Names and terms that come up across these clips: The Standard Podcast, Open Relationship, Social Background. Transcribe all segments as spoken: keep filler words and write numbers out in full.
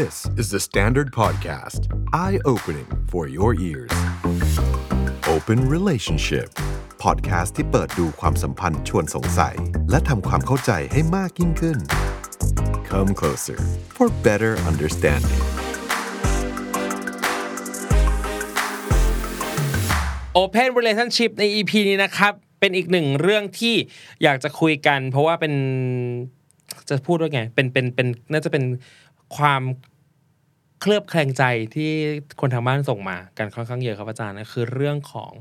This is the Standard Podcast, eye-opening for your ears. Open Relationship, podcast ที่เปิดดูความสัมพันธ์ชวนสงสัยและทำความเข้าใจให้มากยิ่งขึ้น Come closer for better understanding. Open Relationship ใน อี พี นี้นะครับเป็นอีกหนึ่งเรื่องที่อยากจะคุยกันเพราะว่าเป็นจะพูดว่าไงเป็นเป็นเป็นน่าจะเป็นความเคลือบแคลงใจที่คนทางบ้านส่งมากันค่อนข้างเยอะครับอาจารย์นะคือเรื่องของ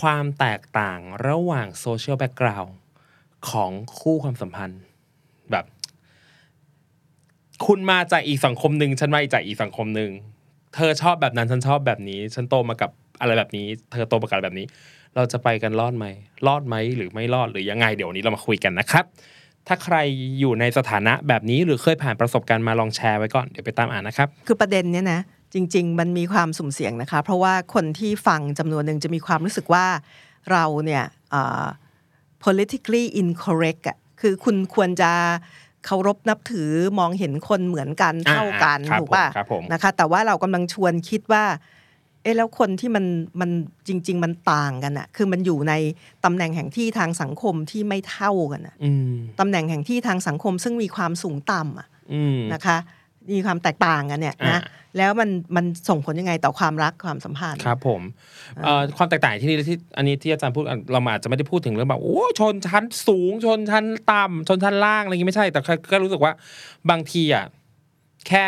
ความแตกต่างระหว่าง Social Background ของคู่ความสัมพันธ์แบบคุณมาจากอีกสังคมนึงฉันมาจากอีกสังคมนึงเธอชอบแบบนั้นฉันชอบแบบนี้ฉันโตมากับอะไรแบบนี้เธอโตมากับแบบนี้เราจะไปกันรอดไหมรอดไหมหรือไม่รอดหรือยังไงเดี๋ยววันนี้เรามาคุยกันนะครับถ้าใครอยู่ในสถานะแบบนี้หรือเคยผ่านประสบการณ์มาลองแชร์ไว้ก่อนเดี๋ยวไปตามอ่านนะครับคือประเด็นเนี้ยนะจริงๆมันมีความสุ่มเสี่ยงนะคะเพราะว่าคนที่ฟังจำนวนนึงจะมีความรู้สึกว่าเราเนี่ยเอ่อ politically incorrect อ่ะคือคุณควรจะเคารพนับถือมองเห็นคนเหมือนกันเท่ากันถูกป่ะนะคะแต่ว่าเรากำลังชวนคิดว่าเออแล้วคนที่มันมันจริงๆมันต่างกันน่ะคือมันอยู่ในตำแหน่งแห่งที่ทางสังคมที่ไม่เท่ากันน่ะตำแหน่งแห่งที่ทางสังคมซึ่งมีความสูงต่ำอ่ะนะคะมีความแตกต่างกันเนี่ยนะแล้วมันมันส่งผลยังไงต่อความรักความสัมพันธ์ครับผมเอ่อความแตกต่างที่นี่ที่อันนี้ที่อาจารย์พูดเราอาจจะไม่ได้พูดถึงเรื่องแบบโอ้ชนชั้นสูงชนชั้นต่ำชนชั้นล่างอะไรอย่างงี้ไม่ใช่แต่ก็รู้สึกว่าบางทีอ่ะแค่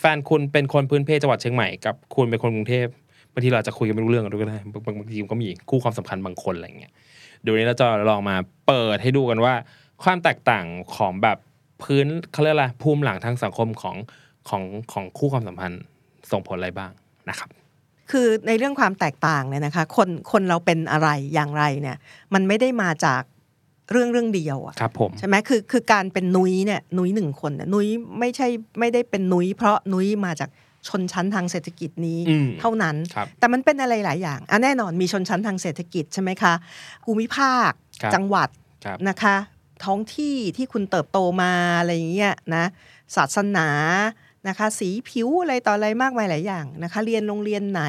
แฟนคุณเป็นคนพื้นเพจังหวัดเชียงใหม่กับคุณเป็นคนกรุงเทพบางทีเราจะคุยกันไม่รู้เรื่องกันด้วยก็ได้บางทีก็มีคู่ความสำคัญบางคนอะไรเงี้ยเดี๋ยวนี้เราจะลองมาเปิดให้ดูกันว่าความแตกต่างของแบบพื้นเขาเรียกอะไรภูมิหลังทางสังคมของของของคู่ความสัมพันธ์ส่งผลอะไรบ้างนะครับคือในเรื่องความแตกต่างเนี่ยนะคะคนคนเราเป็นอะไรอย่างไรเนี่ยมันไม่ได้มาจากเรื่องเรื่องเดียวอ่ะใช่ไหมคือคือการเป็นนุ้ยเนี่ยนุ้ยหนึ่งคนเนี่ยนุ้ยไม่ใช่ไม่ได้เป็นนุ้ยเพราะนุ้ยมาจากชนชั้นทางเศรษฐกิจนี้เท่านั้นแต่มันเป็นอะไรหลายอย่างอ่ะแน่นอนมีชนชั้นทางเศรษฐกิจใช่ไหมคะภูมิภาคจังหวัดนะคะท้องที่ที่คุณเติบโตมาอะไรอย่างเงี้ยนะศาสนานะคะสีผิวอะไรต่ออะไรมากมายหลายอย่างนะคะเรียนโรงเรียนไหน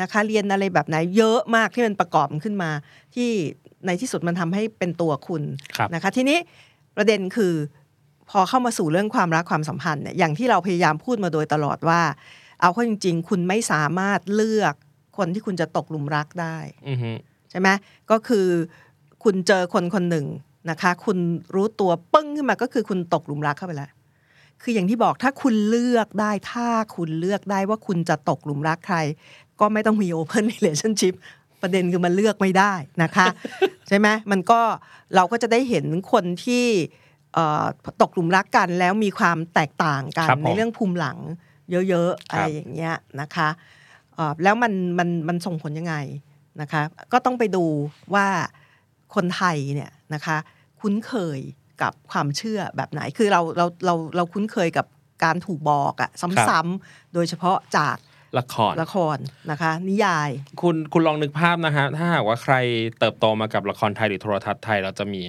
นะคะเรียนอะไรแบบไหนเยอะมากที่มันประกอบขึ้นมาที่ในที่สุดมันทำให้เป็นตัวคุณนะคะทีนี้ประเด็นคือพอเข้ามาสู่เรื่องความรักความสัมพันธ์เนี่ยอย่างที่เราพยายามพูดมาโดยตลอดว่าเอาเข้าจริงๆคุณไม่สามารถเลือกคนที่คุณจะตกหลุมรักได้ใช่ไหมก็คือคุณเจอคนคนหนึ่งนะคะคุณรู้ตัวปึ้งขึ้นมาก็คือคุณตกหลุมรักเข้าไปแล้วคืออย่างที่บอกถ้าคุณเลือกได้ถ้าคุณเลือกได้ว่าคุณจะตกหลุมรักใครก็ไม่ต้องมี Open Relationshipประเด็นคือมันเลือกไม่ได้นะคะ ใช่ไหมมันก็เราก็จะได้เห็นคนที่ตกหลุมรักกันแล้วมีความแตกต่างกันในเรื่องภูมิหลังเยอะๆอะไรอย่างเงี้ยนะคะแล้วมันมันมันส่งผลยังไงนะคะก็ต้องไปดูว่าคนไทยเนี่ยนะคะคุ้นเคยกับความเชื่อแบบไหนคือเราเราเราเราคุ้นเคยกับการถูกบอกอะซ้ำๆโดยเฉพาะจากละครละครนะคะนิยายคุณคุณลองนึกภาพนะฮะถ้าหากว่าใครเติบโตมากับละครไทยหรือโทรทัศน์ไทยเราจะมี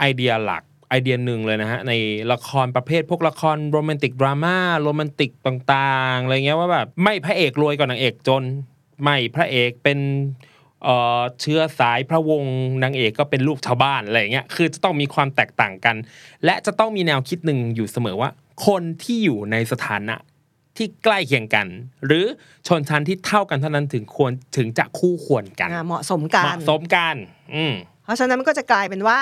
ไอเดียหลักไอเดียหนึ่งเลยนะฮะในละครประเภทพวกละครโรแมนติกดราม่าโรแมนติกต่างๆอะไรเงี้ยว่าแบบไม่พระเอกรวยกว่านางเอกจนไม่พระเอกเป็นเอ่อเชื้อสายพระวงศ์นางเอกก็เป็นลูกชาวบ้านอะไรเงี้ยคือจะต้องมีความแตกต่างกันและจะต้องมีแนวคิดหนึ่งอยู่เสมอว่าคนที่อยู่ในสถานะที่ใกล้เคียงกันหรือชนชั้นที่เท่ากันเท่านั้นถึงควรถึงจะคู่ควรกันเหมาะสมกันเหมาะสมกันอืมเพราะฉะนั้นมันก็จะกลายเป็นว่า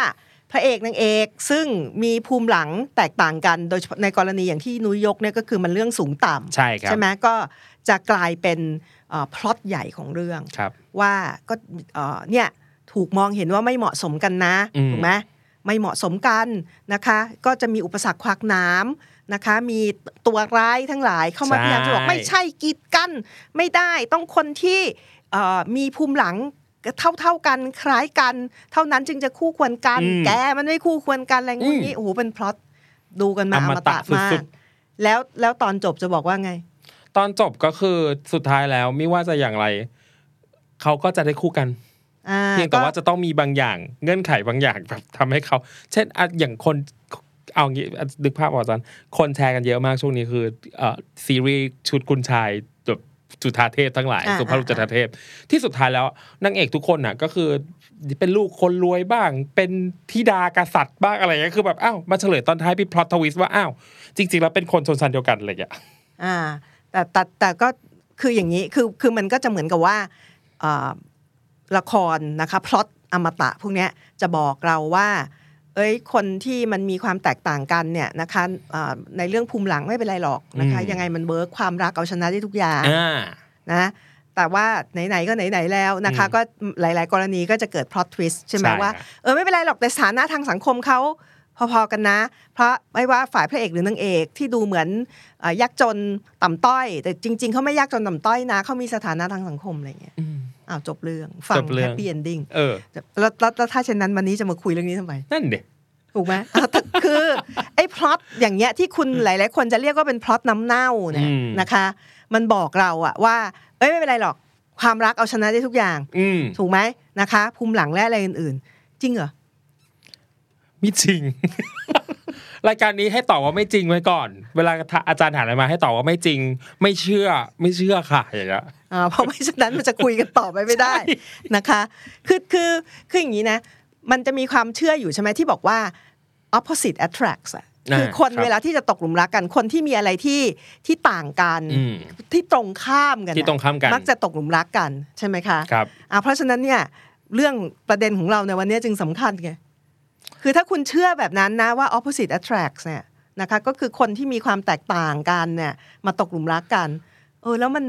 พระเอกนางเอกซึ่งมีภูมิหลังแตกต่างกันโดยในกรณีอย่างที่นุ้ยยกเนี่ยก็คือมันเรื่องสูงต่ำใช่ครับใช่ไหมก็จะกลายเป็นเอ่อพล็อตใหญ่ของเรื่องว่าก็เอ่อเนี่ยถูกมองเห็นว่าไม่เหมาะสมกันนะถูกไหมไม่เหมาะสมกันนะคะก็จะมีอุปสรรคขวากหนามนะคะมีตัวร้ายทั้งหลายเข้ามาพยายามจะบอกไม่ใช่กีดกันไม่ได้ต้องคนที่มีภูมิหลังเท่าๆกันคล้ายกันเท่านั้นจึงจะคู่ควรกันแกมันไม่คู่ควรกันอะไรอย่างนี้โอ้โหเป็นพล็อตดูกันมาอมตะมากแล้วแล้วตอนจบจะบอกว่าไงตอนจบก็คือสุดท้ายแล้วไม่ว่าจะอย่างไรเขาก็จะได้คู่กันเพียงแต่ว่าจะต้องมีบางอย่างเงื่อนไขบางอย่างแบบทำให้เขาเช่นอย่างคน เอางี้ดึกภาพออกอาจารย์คนแชร์กันเยอะมากช่วงนี้คือเอ่อซีรีส์ชุดคุณชายจุฑาเทพทั้งหลายสุภาพบุรุษจุฑาเทพที่สุดท้ายแล้วนางเอกทุกคนน่ะก็คือเป็นลูกคนรวยบ้างเป็นธิดากษัตริย์บ้างอะไรเงี้ยคือแบบอ้าวมาเฉลยตอนท้ายพี่พล็อตทวิสต์ว่าอ้าวจริงๆแล้วเป็นคนชนชั้นเดียวกันอะไรอย่างเงี้ยอ่าแต่แต่แต่ก็คืออย่างนี้คือคือมันก็จะเหมือนกับว่าอ่าละครนะคะพล็อตอมตะพวกเนี้ยจะบอกเราว่าเอ้ยคนที่มันมีความแตกต่างกันเนี่ยนะคะในเรื่องภูมิหลังไม่เป็นไรหรอกนะคะยังไงมันเวิร์คความรักเอาชนะได้ทุกอย่างนะแต่ว่าไหนๆก็ไหนๆแล้วนะคะก็หลายๆกรณีก็จะเกิดพล็อตทวิสต์ใช่ไหมว่าเออไม่เป็นไรหรอกแต่สถานะทางสังคมเขาพอๆกันนะเพราะไม่ว่าฝ่ายพระเอกหรือนางเอกที่ดูเหมือนยากจนต่ำต้อยแต่จริงๆเขาไม่ยากจนต่ำต้อยนะเขามีสถานะทางสังคมอะไรอย่างเงี้ยอ้าวจบเรื่องฟังแฮปปี้เอนดิ้งแล้วแล้วถ้าเช่นนั้นวันนี้จะมาคุยเรื่องนี้ทำไมนั่นดิถูกไหมอ้าวคือไอ้พล็อตอย่างเงี้ยที่คุณหลายๆคนจะเรียกว่าเป็นพล็อตน้ำเน่าเนี่ยนะคะมันบอกเราอะว่าเอ้ยไม่เป็นไรหรอกความรักเอาชนะได้ทุกอย่างถูกไหมนะคะภูมิหลังและอะไรอื่นๆจริงเหรอไม่จริงรายการนี้ให้ตอบว่าไม่จริงไว้ก่อนเวลาอาจารย์ถามอะไรมาให้ตอบว่าไม่จริงไม่เชื่อไม่เชื่อค่ะอย่างเงี้ยอ่าเพราะไม่ฉะนั้นมันจะคุยกันต่อไปไม่ได้นะคะคือคือคืออย่างนี้นะมันจะมีความเชื่ออยู่ใช่ไหมที่บอกว่า opposite attracts อ่ะคือคนเวลาที่จะตกหลุมรักกันคนที่มีอะไรที่ที่ต่างกันที่ตรงข้ามกันที่ตรงข้ามกันมักจะตกหลุมรักกันใช่ไหมคะครับอ่าเพราะฉะนั้นเนี่ยเรื่องประเด็นของเราในวันนี้จึงสำคัญไงคือถ้าคุณเชื่อแบบนั้นนะว่า opposite attracts เนี่ยนะคะก็คือคนที่มีความแตกต่างกันเนี่ยมาตกหลุมรักกันเออแล้วมัน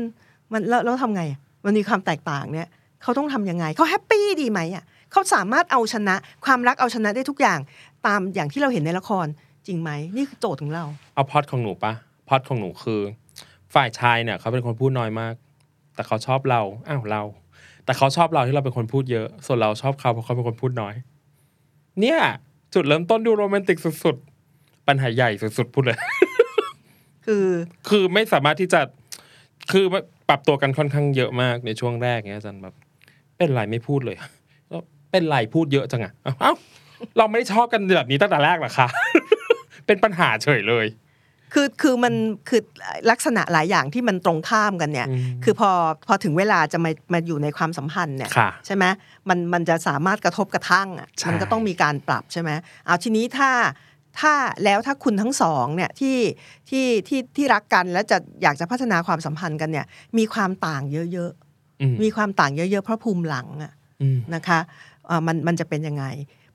มันแล้วแล้วทำไงมันมีความแตกต่างเนี่ยเขาต้องทำยังไงเขาแฮปปี้ดีไหมอ่ะเขาสามารถเอาชนะความรักเอาชนะได้ทุกอย่างตามอย่างที่เราเห็นในละครจริงไหมนี่คือโจทย์ของเราเอาพอดของหนูปะพอดของหนูคือฝ่ายชายเนี่ยเขาเป็นคนพูดน้อยมากแต่เขาชอบเราอ้าวเราแต่เขาชอบเราที่เราเป็นคนพูดเยอะส่วนเราชอบเขาเพราะเขาเป็นคนพูดน้อยเนี่ยจุดเริ่มต้นดูโรแมนติกสุดๆปัญหาใหญ่สุดๆพูดเลยคือคือไม่สามารถที่จะคือปรับตัวกันค่อนข้างเยอะมากในช่วงแรกเงี้ยอาจารย์แบบเป็นไรไม่พูดเลยแล้วเป็นไรพูดเยอะจังอ่ะเอ้าเราไม่ได้ชอบกันแบบนี้ตั้งแต่แรกหรอคะเป็นปัญหาเฉยเลยคือคือมันคือลักษณะหลายอย่างที่มันตรงข้ามกันเนี่ยคือพอพอถึงเวลาจะมามาอยู่ในความสัมพันธ์เนี่ยใช่ไหมมันมันจะสามารถกระทบกระทั่งอ่ะมันก็ต้องมีการปรับใช่ไหมเอาทีนี้ถ้าถ้าแล้วถ้าคุณทั้งสองเนี่ยที่ที่ที่ที่รักกันแล้วจะอยากจะพัฒนาความสัมพันธ์กันเนี่ยมีความต่างเยอะๆมีความต่างเยอะๆเพราะภูมิหลังอ่ะนะคะอ่ามันมันจะเป็นยังไง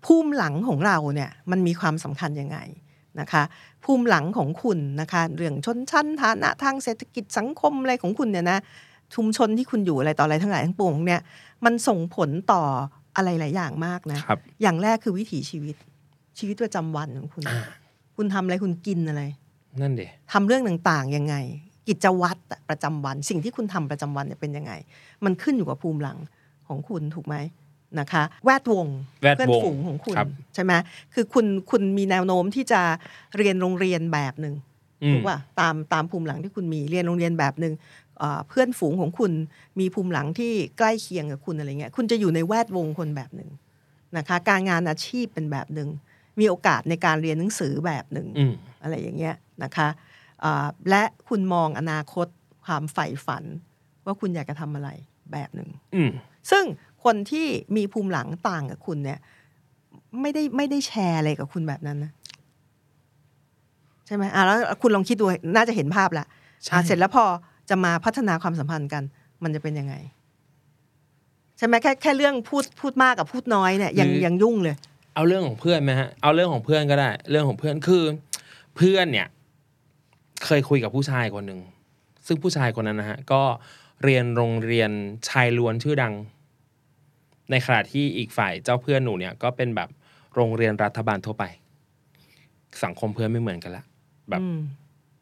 ภูมิหลังของเราเนี่ยมันมีความสำคัญยังไงนะคะภูมิหลังของคุณนะคะเรื่องชนชั้นฐานะทางเศรษฐกิจสังคมอะไรของคุณเนี่ยนะชุมชนที่คุณอยู่อะไรต่ออะไรทั้งหลายทั้งปวงเนี่ยมันส่งผลต่ออะไรหลายอย่างมากนะอย่างแรกคือวิถีชีวิตชีวิตประจำวันของคุณคุณทำอะไรคุณกินอะไรนั่นดิทำเรื่องต่างๆยังไงกิจวัตรประจำวันสิ่งที่คุณทำประจำวันเนี่ยเป็นยังไงมันขึ้นอยู่กับภูมิหลังของคุณถูกไหมนะคะแวดวงเพื่อนฝูงของคุณใช่ไหมคือคุณคุณมีแนวโน้มที่จะเรียนโรงเรียนแบบนึงถูกป่ะตามตามภูมิหลังที่คุณมีเรียนโรงเรียนแบบนึงเพื่อนฝูงของคุณมีภูมิหลังที่ใกล้เคียงกับคุณอะไรเงี้ยคุณจะอยู่ในแวดวงคนแบบนึงนะคะการงานอาชีพเป็นแบบนึงมีโอกาสในการเรียนหนังสือแบบนึงอะไรอย่างเงี้ยนะคะและคุณมองอนาคตความใฝ่ฝันว่าคุณอยากจะทำอะไรแบบนึงซึ่งคนที่มีภูมิหลังต่างกับคุณเนี่ยไม่ได้ไม่ได้แชร์อะไรกับคุณแบบนั้นนะใช่ไหมอ่ะแล้วคุณลองคิดดูน่าจะเห็นภาพละอ่ะเสร็จแล้วพอจะมาพัฒนาความสัมพันธ์กันมันจะเป็นยังไงใช่ไหมแค่แค่เรื่องพูดพูดมากกับพูดน้อยเนี่ยยังยังยุ่งเลยเอาเรื่องของเพื่อนไหมฮะเอาเรื่องของเพื่อนก็ได้เรื่องของเพื่อนคือเพื่อนเนี่ยเคยคุยกับผู้ชายคนนึงซึ่งผู้ชายคนนั้นนะฮะก็เรียนโรงเรียนชายล้วนชื่อดังในขณะที่อีกฝ่ายเจ้าเพื่อนหนูเนี่ยก็เป็นแบบโรงเรียนรัฐบาลทั่วไปสังคมเพื่อนไม่เหมือนกันละแบบ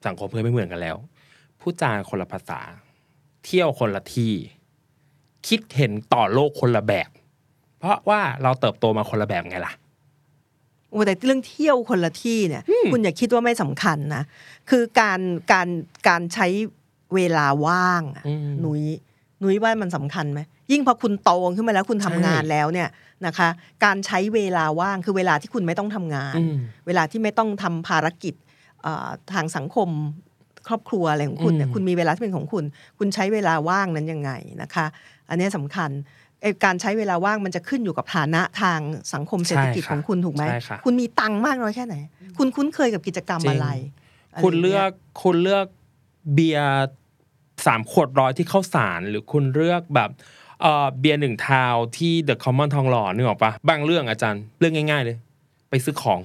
สังคมเพื่อนไม่เหมือนกันแล้วพูดจาคนละภาษาเที่ยวคนละที่คิดเห็นต่อโลกคนละแบบเพราะว่าเราเติบโตมาคนละแบบไงล่ะโอ้แต่เรื่องเที่ยวคนละที่เนี่ยคุณอย่าคิดว่าไม่สำคัญนะคือการการการใช้เวลาว่างหนุยหนุยว่ามันสำคัญไหม ยิ่งพอคุณโตขึ้นมาแล้วคุณทำงานแล้วเนี่ยนะคะการใช้เวลาว่างคือเวลาที่คุณไม่ต้องทำงานเวลาที่ไม่ต้องทำภารกิจทางสังคมครอบครัวอะไรของคุณเนี่ยคุณมีเวลาที่เป็นของคุณคุณใช้เวลาว่างนั้นยังไงนะคะอันนี้สำคัญการใช้เวลาว่างมันจะขึ้นอยู่กับฐานะทางสังคมเศรษฐกิจของคุณถูกไหมคุณมีตังค์มากน้อยแค่ไหนคุณคุ้นเคยกับกิจกรรมอะไรคุณเลือกคุณเลือกเบียร์สามขวดร้อยที่เข้าสารหรือคุณเลือกแบบเอ่อเบียร์หนึ่งทาวที่เดอะคอมมอนทองหล่อนึกออกปะบางเรื่องอาจารย์เรื่องง่ายๆเลยไปซื้อของ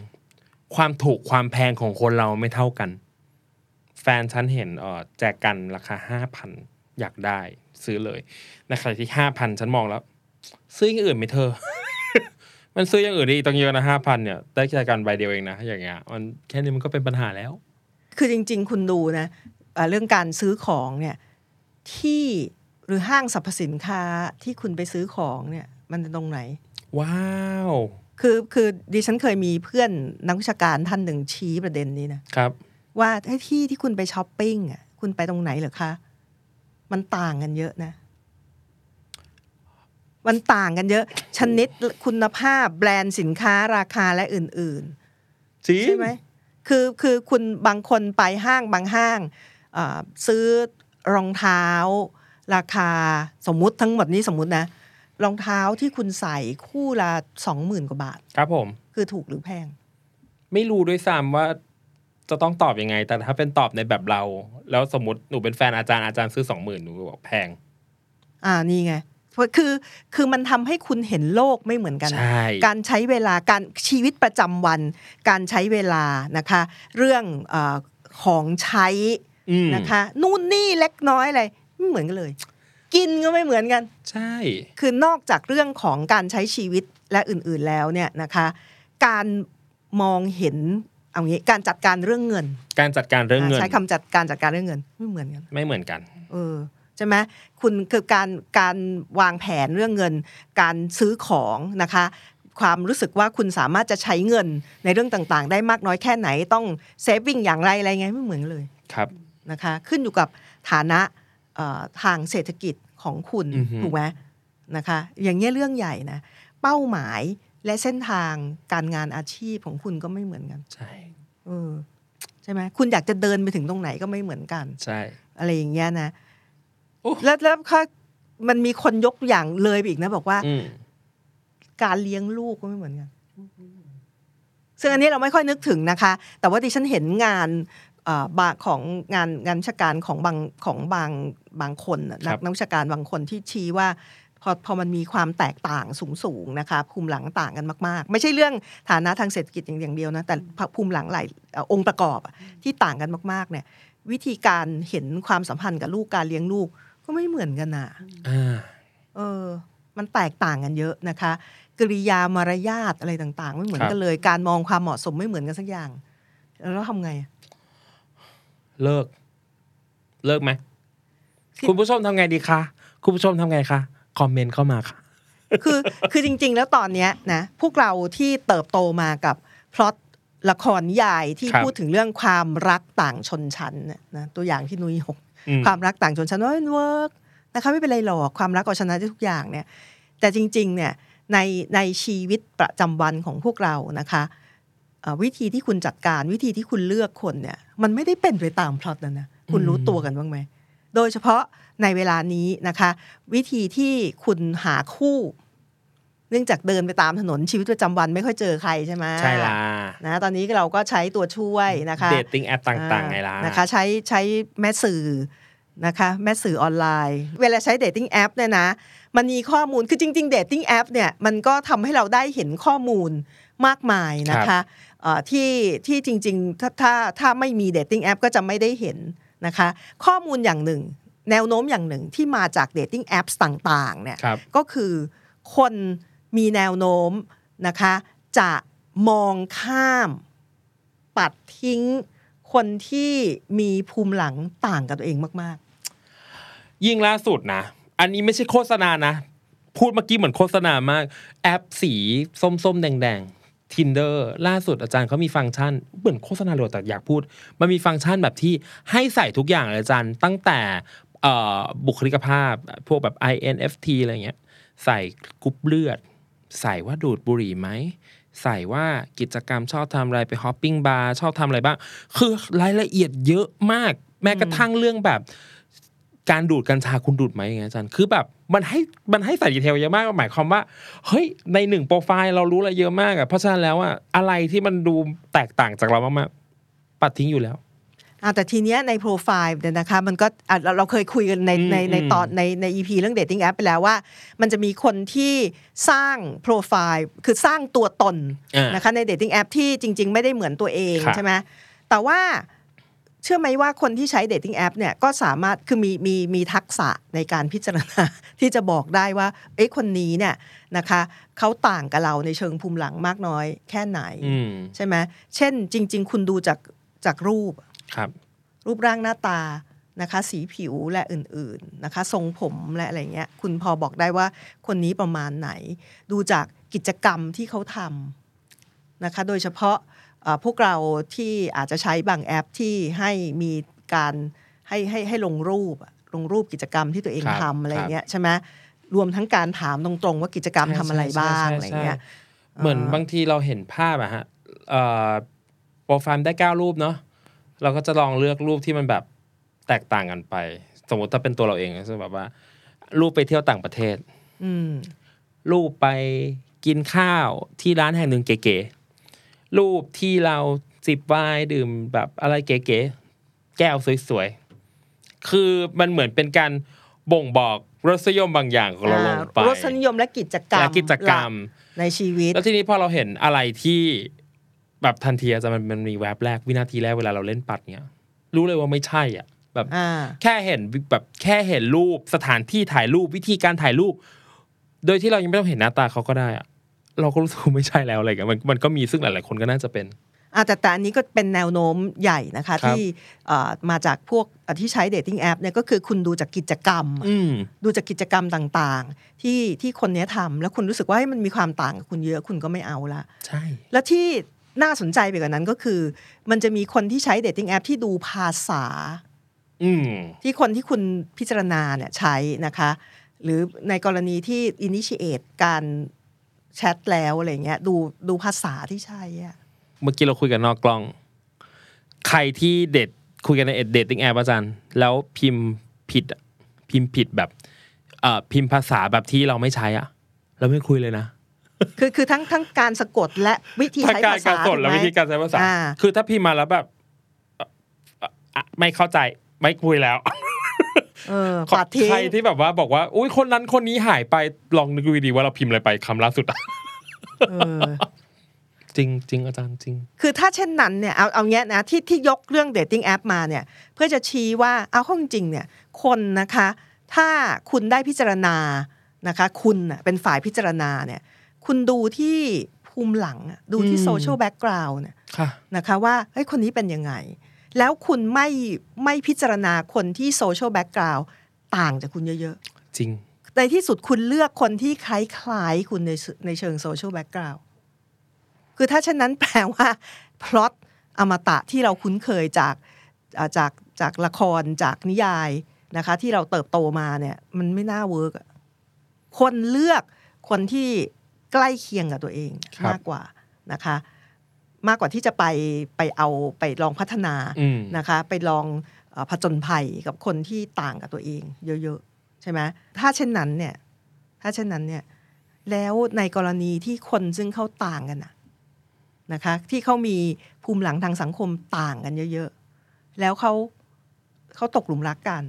ความถูกความแพงของคนเราไม่เท่ากันแฟนฉันเห็นเอ่อแจกกันราคา ห้าพัน อยากได้ซื้อเลยในขณะที่ ห้าพัน ฉันมองแล้วซื้ออย่างอื่นไม่เธอ มันซื้ออย่างอื่นได้ต้องเยอะนะ ห้าพัน เนี่ยได้แจกกันใบเดียวเองนะอย่างเงี้ยมันแค่นี้มันก็เป็นปัญหาแล้วคือจริงๆคุณดูนะเรื่องการซื้อของเนี่ยที่หรือห้างสรรพสินค้าที่คุณไปซื้อของเนี่ยมันตรงไหนว้าวคือคือดิฉันเคยมีเพื่อนนักวิชาการท่านหนึ่งชี้ประเด็นนี้นะครับว่าไอ้ที่ที่คุณไปช้อปปิ้งอ่ะคุณไปตรงไหนเหรอคะมันต่างกันเยอะนะมันต่างกันเยอะชนิดคุณภาพแบรนด์สินค้าราคาและอื่นๆจริงใช่ไหมคือคือคุณบางคนไปห้างบางห้างซื้อรองเท้าราคาสมมุติทั้งหมดนี้สมมุตินะรองเท้าที่คุณใส่คู่ละ สองหมื่น กว่าบาทครับผมคือถูกหรือแพงไม่รู้ด้วยซ้ำว่าจะต้องตอบยังไงแต่ถ้าเป็นตอบในแบบเราแล้วสมมุติหนูเป็นแฟนอาจารย์อาจารย์ซื้อ สองหมื่น หนูบอกแพงอ่านี่ไงคือคือมันทำให้คุณเห็นโลกไม่เหมือนกันการใช้เวลาการชีวิตประจำวันการใช้เวลานะคะเรื่องเอ่อของใช้นะคะนู่นนี่เล็กน้อยอะไรไม่เหมือนกันเลยกินก็ไม่เหมือนกันใช่คือนอกจากเรื่องของการใช้ชีวิตและอื่นๆแล้วเนี่ยนะคะการมองเห็นเอางี้การจัดการเรื่องเงินการจัดการเรื่องเงินใช้คำจัดการจัดการเรื่องเงินไม่เหมือนกันไม่เหมือนกันเออใช่ไหมคุณคือการการวางแผนเรื่องเงินการซื้อของนะคะความรู้สึกว่าคุณสามารถจะใช้เงินในเรื่องต่างๆได้มากน้อยแค่ไหนต้องเซฟวิ่งอย่างไรอะไรไงไม่เหมือนเลยครับนะคะขึ้นอยู่กับฐานะทางเศรษฐกิจของคุณถูกไหมนะคะอย่างเงี้ยเรื่องใหญ่นะเป้าหมายและเส้นทางการงานอาชีพของคุณก็ไม่เหมือนกันใช่เออใช่ไหมคุณอยากจะเดินไปถึงตรงไหนก็ไม่เหมือนกันใช่อะไรอย่างเงี้ยนะแล้วแล้วค่ะมันมีคนยกอย่างเลยไปอีกนะบอกว่าการเลี้ยงลูกก็ไม่เหมือนกันซึ่งอันนี้เราไม่ค่อยนึกถึงนะคะแต่ว่าดิฉันเห็นงานบางของงานงานวิชาการของบางของบางบางคนนักนักวิชาการบางคนที่ชี้ว่าพอพอมันมีความแตกต่างสูงๆนะคะภูมิหลังต่างกันมากๆไม่ใช่เรื่องฐานะทางเศรษฐกิจอย่างเดียวนะแต่ภูมิหลังหลายองค์ประกอบที่ต่างกันมากๆเนี่ยวิธีการเห็นความสัมพันธ์กับลูกการเลี้ยงลูกก็ไม่เหมือนกันน่ะเออมันแตกต่างกันเยอะนะคะกริยามารยาทอะไรต่างๆไม่เหมือนกันเลยการมองความเหมาะสมไม่เหมือนกันสักอย่างแล้วทำไงเลิกเลิกไหมคุณผู้ชมทำไงดีคะคุณผู้ชมทำไงคะคอมเมนต์เข้ามาค่ะคือคือจริงๆแล้วตอนเนี้ยนะพวกเราที่เติบโตมากับพล็อตละครใหญ่ที่พูดถึงเรื่องความรักต่างชนชั้นนะตัวอย่างที่นุ้ยหกความรักต่างชนชั้นว่าเวิร์กนะคะไม่เป็นไรหรอกความรักเอาชนะได้ทุกอย่างเนี่ยแต่จริงๆเนี่ยในในชีวิตประจำวันของพวกเรานะคะวิธีที่คุณจัดการวิธีที่คุณเลือกคนเนี่ยมันไม่ได้เป็นไปตามพล็อตนะนะคุณรู้ตัวกันบ้างไหมโดยเฉพาะในเวลานี้นะคะวิธีที่คุณหาคู่เนื่องจากเดินไปตามถนนชีวิตประจำวันไม่ค่อยเจอใครใช่ไหมใช่ล่ะนะตอนนี้เราก็ใช้ตัวช่วยนะคะเดทติ้งแอปต่างๆไงล่ะนะคะใช้ใช้แม่สื่อนะคะแม่สื่อออนไลน์เวลาใช้เดทติ้งแอปเนี่ยนะมันมีข้อมูลคือจริงๆเดทติ้งแอปเนี่ยมันก็ทำให้เราได้เห็นข้อมูลมากมายนะคะที่ที่จริงๆถ้าถ้าถ้าไม่มีเดทติ้งแอปก็จะไม่ได้เห็นนะคะข้อมูลอย่างหนึ่งแนวโน้มอย่างหนึ่งที่มาจากเดทติ้งแอปต่างๆเนี่ยก็คือคนมีแนวโน้มนะคะจะมองข้ามปัดทิ้งคนที่มีภูมิหลังต่างกับตัวเองมากๆยิ่งล่าสุดนะอันนี้ไม่ใช่โฆษณานะพูดเมื่อกี้เหมือนโฆษณามากแอปสีส้มๆแดงๆ Tinder ล่าสุดอาจารย์เขามีฟังก์ชันเหมือนโฆษณาโหลดแต่อยากพูดมันมีฟังก์ชันแบบที่ให้ใส่ทุกอย่างเลยอาจารย์ตั้งแต่ บุคลิกภาพพวกแบบ ไอ เอ็น เอฟ ที อะไรเงี้ยใส่กรุ๊ปเลือดใส่ว่าดูดบุหรี่ไหมใส่ว่ากิจกรรมชอบทำอะไรไปฮอปปิ้งบาร์ชอบทำอะไรบ้างคือรายละเอียดเยอะมากแม้กระทั่งเรื่องแบบการดูดกัญชาคุณดูดไหมอย่างเงี้ยอาจารย์คือแบบมันให้มันให้ใส่ดีเทลเยอะมากหมายความว่าเฮ้ยในหนึ่งโปรไฟล์เรารู้อะไรเยอะมากอ่ะเพราะฉะนั้นแล้วอ่ะอะไรที่มันดูแตกต่างจากเรามากๆปัดทิ้งอยู่แล้วอ่าแต่ทีเนี้ยในโปรไฟล์เนี่ยนะคะมันก็เราเราเคยคุยกันในในในตอนในใน อี พี เรื่อง Dating App ไปแล้วว่ามันจะมีคนที่สร้างโปรไฟล์คือสร้างตัวตนนะคะใน Dating App ที่จริงๆไม่ได้เหมือนตัวเองใช่มั้ยแต่ว่าเชื่อไหมว่าคนที่ใช้ Dating App เนี่ยก็สามารถคือมีมีมีทักษะในการพิจารณาที่จะบอกได้ว่าเอ้ยคนนี้เนี่ยนะคะเขาต่างกับเราในเชิงภูมิหลังมากน้อยแค่ไหนใช่ไหมเช่นจริงๆคุณดูจากจากรูปครับรูปร่างหน้าตานะคะสีผิวและอื่นๆนะคะทรงผมและอะไรเงี้ยคุณพอบอกได้ว่าคนนี้ประมาณไหนดูจากกิจกรรมที่เขาทำนะคะโดยเฉพาะพวกเราที่อาจจะใช้บางแอปที่ให้มีการให้ให้ให้ลงรูปลงรูปกิจกรรมที่ตัวเองทำอะไรเงี้ยใช่ไหมรวมทั้งการถามตรงๆว่ากิจกรรมทำอะไรบ้างอะไรเงี้ยเหมือนบางทีเราเห็นภาพอะฮะโปรไฟล์ได้เก้ารูปเนาะเราก็จะลองเลือกรูปที่มันแบบแตกต่างกันไปสมมติถ้าเป็นตัวเราเองก็จะแบบว่ารูปไปเที่ยวต่างประเทศรูปไปกินข้าวที่ร้านแห่งหนึ่งเก๋รูปที่เราจิบไวน์ดื่มแบบอะไรเก๋ๆแก้วสวยๆคือมันเหมือนเป็นการบ่งบอกรสนิยมบางอย่างของเราลงไปรสนิยมและกิจกรรมและกิจกรรมในชีวิตแล้วทีนี้พอเราเห็นอะไรที่แบบทันทีจะมันมันมีแวบแรกวินาทีแรกเวลาเราเล่นปัดเงี้ยรู้เลยว่าไม่ใช่อ่ะแบบแค่เห็นแบบแค่เห็นรูปสถานที่ถ่ายรูปวิธีการถ่ายรูปโดยที่เรายังไม่ต้องเห็นหน้าตาเขาก็ได้อ่ะเราก็รู้สึกไม่ใช่แล้วอะไรกันมันมันก็มีซึ่งหลายๆคนก็น่าจะเป็นอ่ะแต่แต่อันนี้ก็เป็นแนวโน้มใหญ่นะคะที่เอ่อมาจากพวกที่ใช้ dating app เนี่ยก็คือคุณดูจากกิจกรรมดูจากกิจกรรมต่างๆที่ที่คนเนี้ยทำแล้วคุณรู้สึกว่ามันมีความต่างกับคุณเยอะคุณก็ไม่เอาละใช่แล้วที่น่าสนใจไปกว่านั้นก็คือมันจะมีคนที่ใช้ dating app ที่ดูภาษาที่คนที่คุณพิจารณาเนี่ยใช้นะคะหรือในกรณีที่ initiate การแชทแล้วอะไรเงี้ยดูดูภาษาที่ใช่อ่ะเมื่อกี้เราคุยกันนอกกล้องใครที่เดทคุยกันในเดทติ้งแอปอาจารย์แล้วพิมพ์ผิดพิมพ์ผิดแบบเอ่อพิมพ์ภาษาแบบที่เราไม่ใช้อ่ะเราไม่คุยเลยนะคือคือทั้งทั้งการสะกดและวิธีใช้ภาษาการสะกดและวิธีการใช้ภาษาคือถ้าพิมพ์มาแล้วแบบไม่เข้าใจไม่คุยแล้วเออปัดทิ้งใครที่แบบว่าบอกว่าอุ๊ยคนนั้นคนนี้หายไปลองนึกดูดีว่าเราพิมพ์อะไรไปคำล่าสุดอ่ะเออจริงๆอาจารย์จริงคือถ้าเช่นนั้นเนี่ยเอาเอาเงี้ยนะที่ที่ยกเรื่อง dating app มาเนี่ยเพื่อจะชี้ว่าเอาข้อจริงเนี่ยคนนะคะถ้าคุณได้พิจารณานะคะคุณเป็นฝ่ายพิจารณาเนี่ยคุณดูที่ภูมิหลังดูที่ social background เนี่ยนะคะว่าเฮ้ยคนนี้เป็นยังไงแล้วคุณไม่ไม่พิจารณาคนที่โซเชียลแบ็คกราวด์ต่างจากคุณเยอะๆจริงในที่สุดคุณเลือกคนที่คล้ายๆคุณในในเชิงโซเชียลแบ็คกราวด์คือถ้าเช่นนั้นแปลว่าพล็อตอมตะที่เราคุ้นเคยจากจากจากละครจากนิยายนะคะที่เราเติบโตมาเนี่ยมันไม่น่าเวิร์กคนเลือกคนที่ใกล้เคียงกับตัวเองมากกว่านะคะมากกว่าที่จะไปไปเอาไปลองพัฒนานะคะไปลองผจญภัยกับคนที่ต่างกับตัวเองเยอะๆใช่ไหมถ้าเช่นนั้นเนี่ยถ้าเช่นนั้นเนี่ยแล้วในกรณีที่คนซึ่งเขาต่างกันนะคะที่เขามีภูมิหลังทางสังคมต่างกันเยอะๆแล้วเขาเขาตกหลุมรักกัน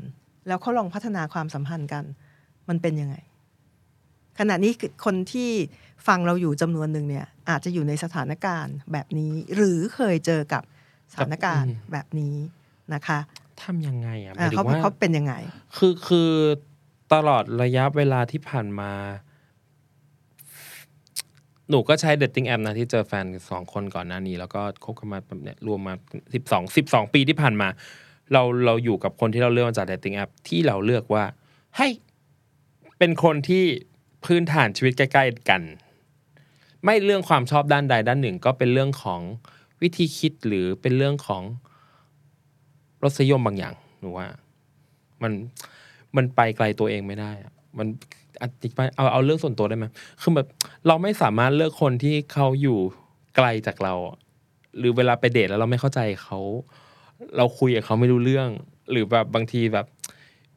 แล้วเขาลองพัฒนาความสัมพันธ์กันมันเป็นยังไงขณะนี้คนที่ฟังเราอยู่จำนวนหนึ่งเนี่ยอาจจะอยู่ในสถานการณ์แบบนี้หรือเคยเจอกับสถานการณ์แบบนี้นะคะทำยังไงอ่ะหมายถึงว่าเขาเป็นยังไงคือคือตลอดระยะเวลาที่ผ่านมาหนูก็ใช้ dating app นะที่เจอแฟนสองคนก่อนหน้านี้แล้วก็คบกันมาเนี่ยรวมมาสิบสอง สิบสองปีที่ผ่านมาเราเราอยู่กับคนที่เราเลือกมาจาก dating app ที่เราเลือกว่าให้เป็นคนที่พื้นฐานชีวิตใกล้ๆกันไม่เรื่องความชอบด้านใดด้านหนึ่งก็เป็นเรื่องของวิธีคิดหรือเป็นเรื่องของรสนิยมบางอย่างหนูว่า มันมันไปไกลตัวเองไม่ได้มันอธิบายเอาเอาเรื่องส่วนตัวได้ไหมคือแบบเราไม่สามารถเลือกคนที่เขาอยู่ไกลจากเราหรือเวลาไปเดทแล้วเราไม่เข้าใจเขาเราคุยกับเขาไม่รู้เรื่องหรือแบบบางทีแบบ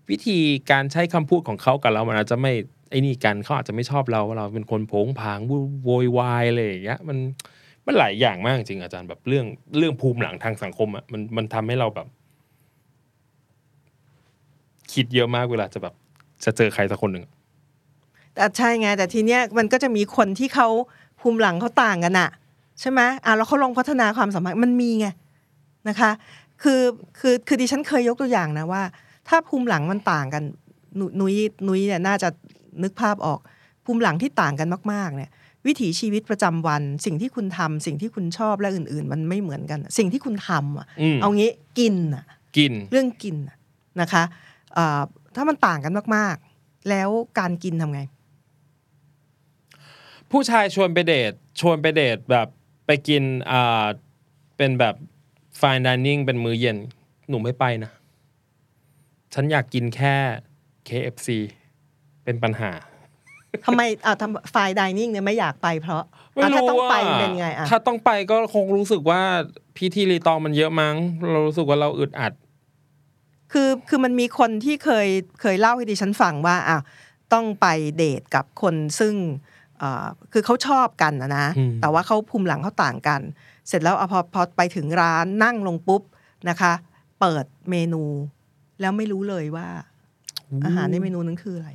วิธีการใช้คำพูดของเขากับเรามันอาจจะไม่ไอ้นี่กันเขาอาจจะไม่ชอบเราเราเป็นคนโผงผางโวยวายอะไรอย่างเงี้ยมันมันหลายอย่างมากจริงอาจารย์แบบเรื่องเรื่องภูมิหลังทางสังคมอ่ะมันมันทำให้เราแบบคิดเยอะมากเวลาจะแบบจะเจอใครสักคนหนึ่งแต่ใช่ไงแต่ทีเนี้ยมันก็จะมีคนที่เขาภูมิหลังเขาต่างกันอ่ะใช่ไหมอ่ะแล้วเขาลงพัฒนาความสัมพันธ์มันมีไงนะคะคือคือคือดิฉันเคยยกตัวอย่างนะว่าถ้าภูมิหลังมันต่างกันนุ้ยนุ้ยเนี่ยน่าจะนึกภาพออกภูมิหลังที่ต่างกันมากๆเนี่ยวิถีชีวิตประจำวันสิ่งที่คุณทำสิ่งที่คุณชอบและอื่นๆมันไม่เหมือนกันสิ่งที่คุณทำอ่ะเอางี้กินอ่ะกินเรื่องกินนะคะถ้ามันต่างกันมากๆแล้วการกินทำไงผู้ชายชวนไปเดทชวนไปเดทแบบไปกินอ่าเป็นแบบ fine dining เป็นมื้อเย็นหนูไม่ไปนะฉันอยากกินแค่ เค เอฟ ซี เป็นปัญหาทำไมอ่ะทำ fine dining เนี่ยไม่อยากไปเพราะอ่ะถ้าต้องไปเป็นไงอ่ะถ้าต้องไปก็คงรู้สึกว่าพิธีรีตองมันเยอะมั้งเรารู้สึกว่าเราอึดอัดคือคือมันมีคนที่เคยเคยเล่าให้ดิฉันฟังว่าอ้าวต้องไปเดทกับคนซึ่งคือเขาชอบกันนะนะแต่ว่าเขาภูมิหลังเขาต่างกันเสร็จแล้วพอพอไปถึงร้านนั่งลงปุ๊บนะคะเปิดเมนูแล้วไม่รู้เลยว่าอาหารในเมนูนั้นคืออะไร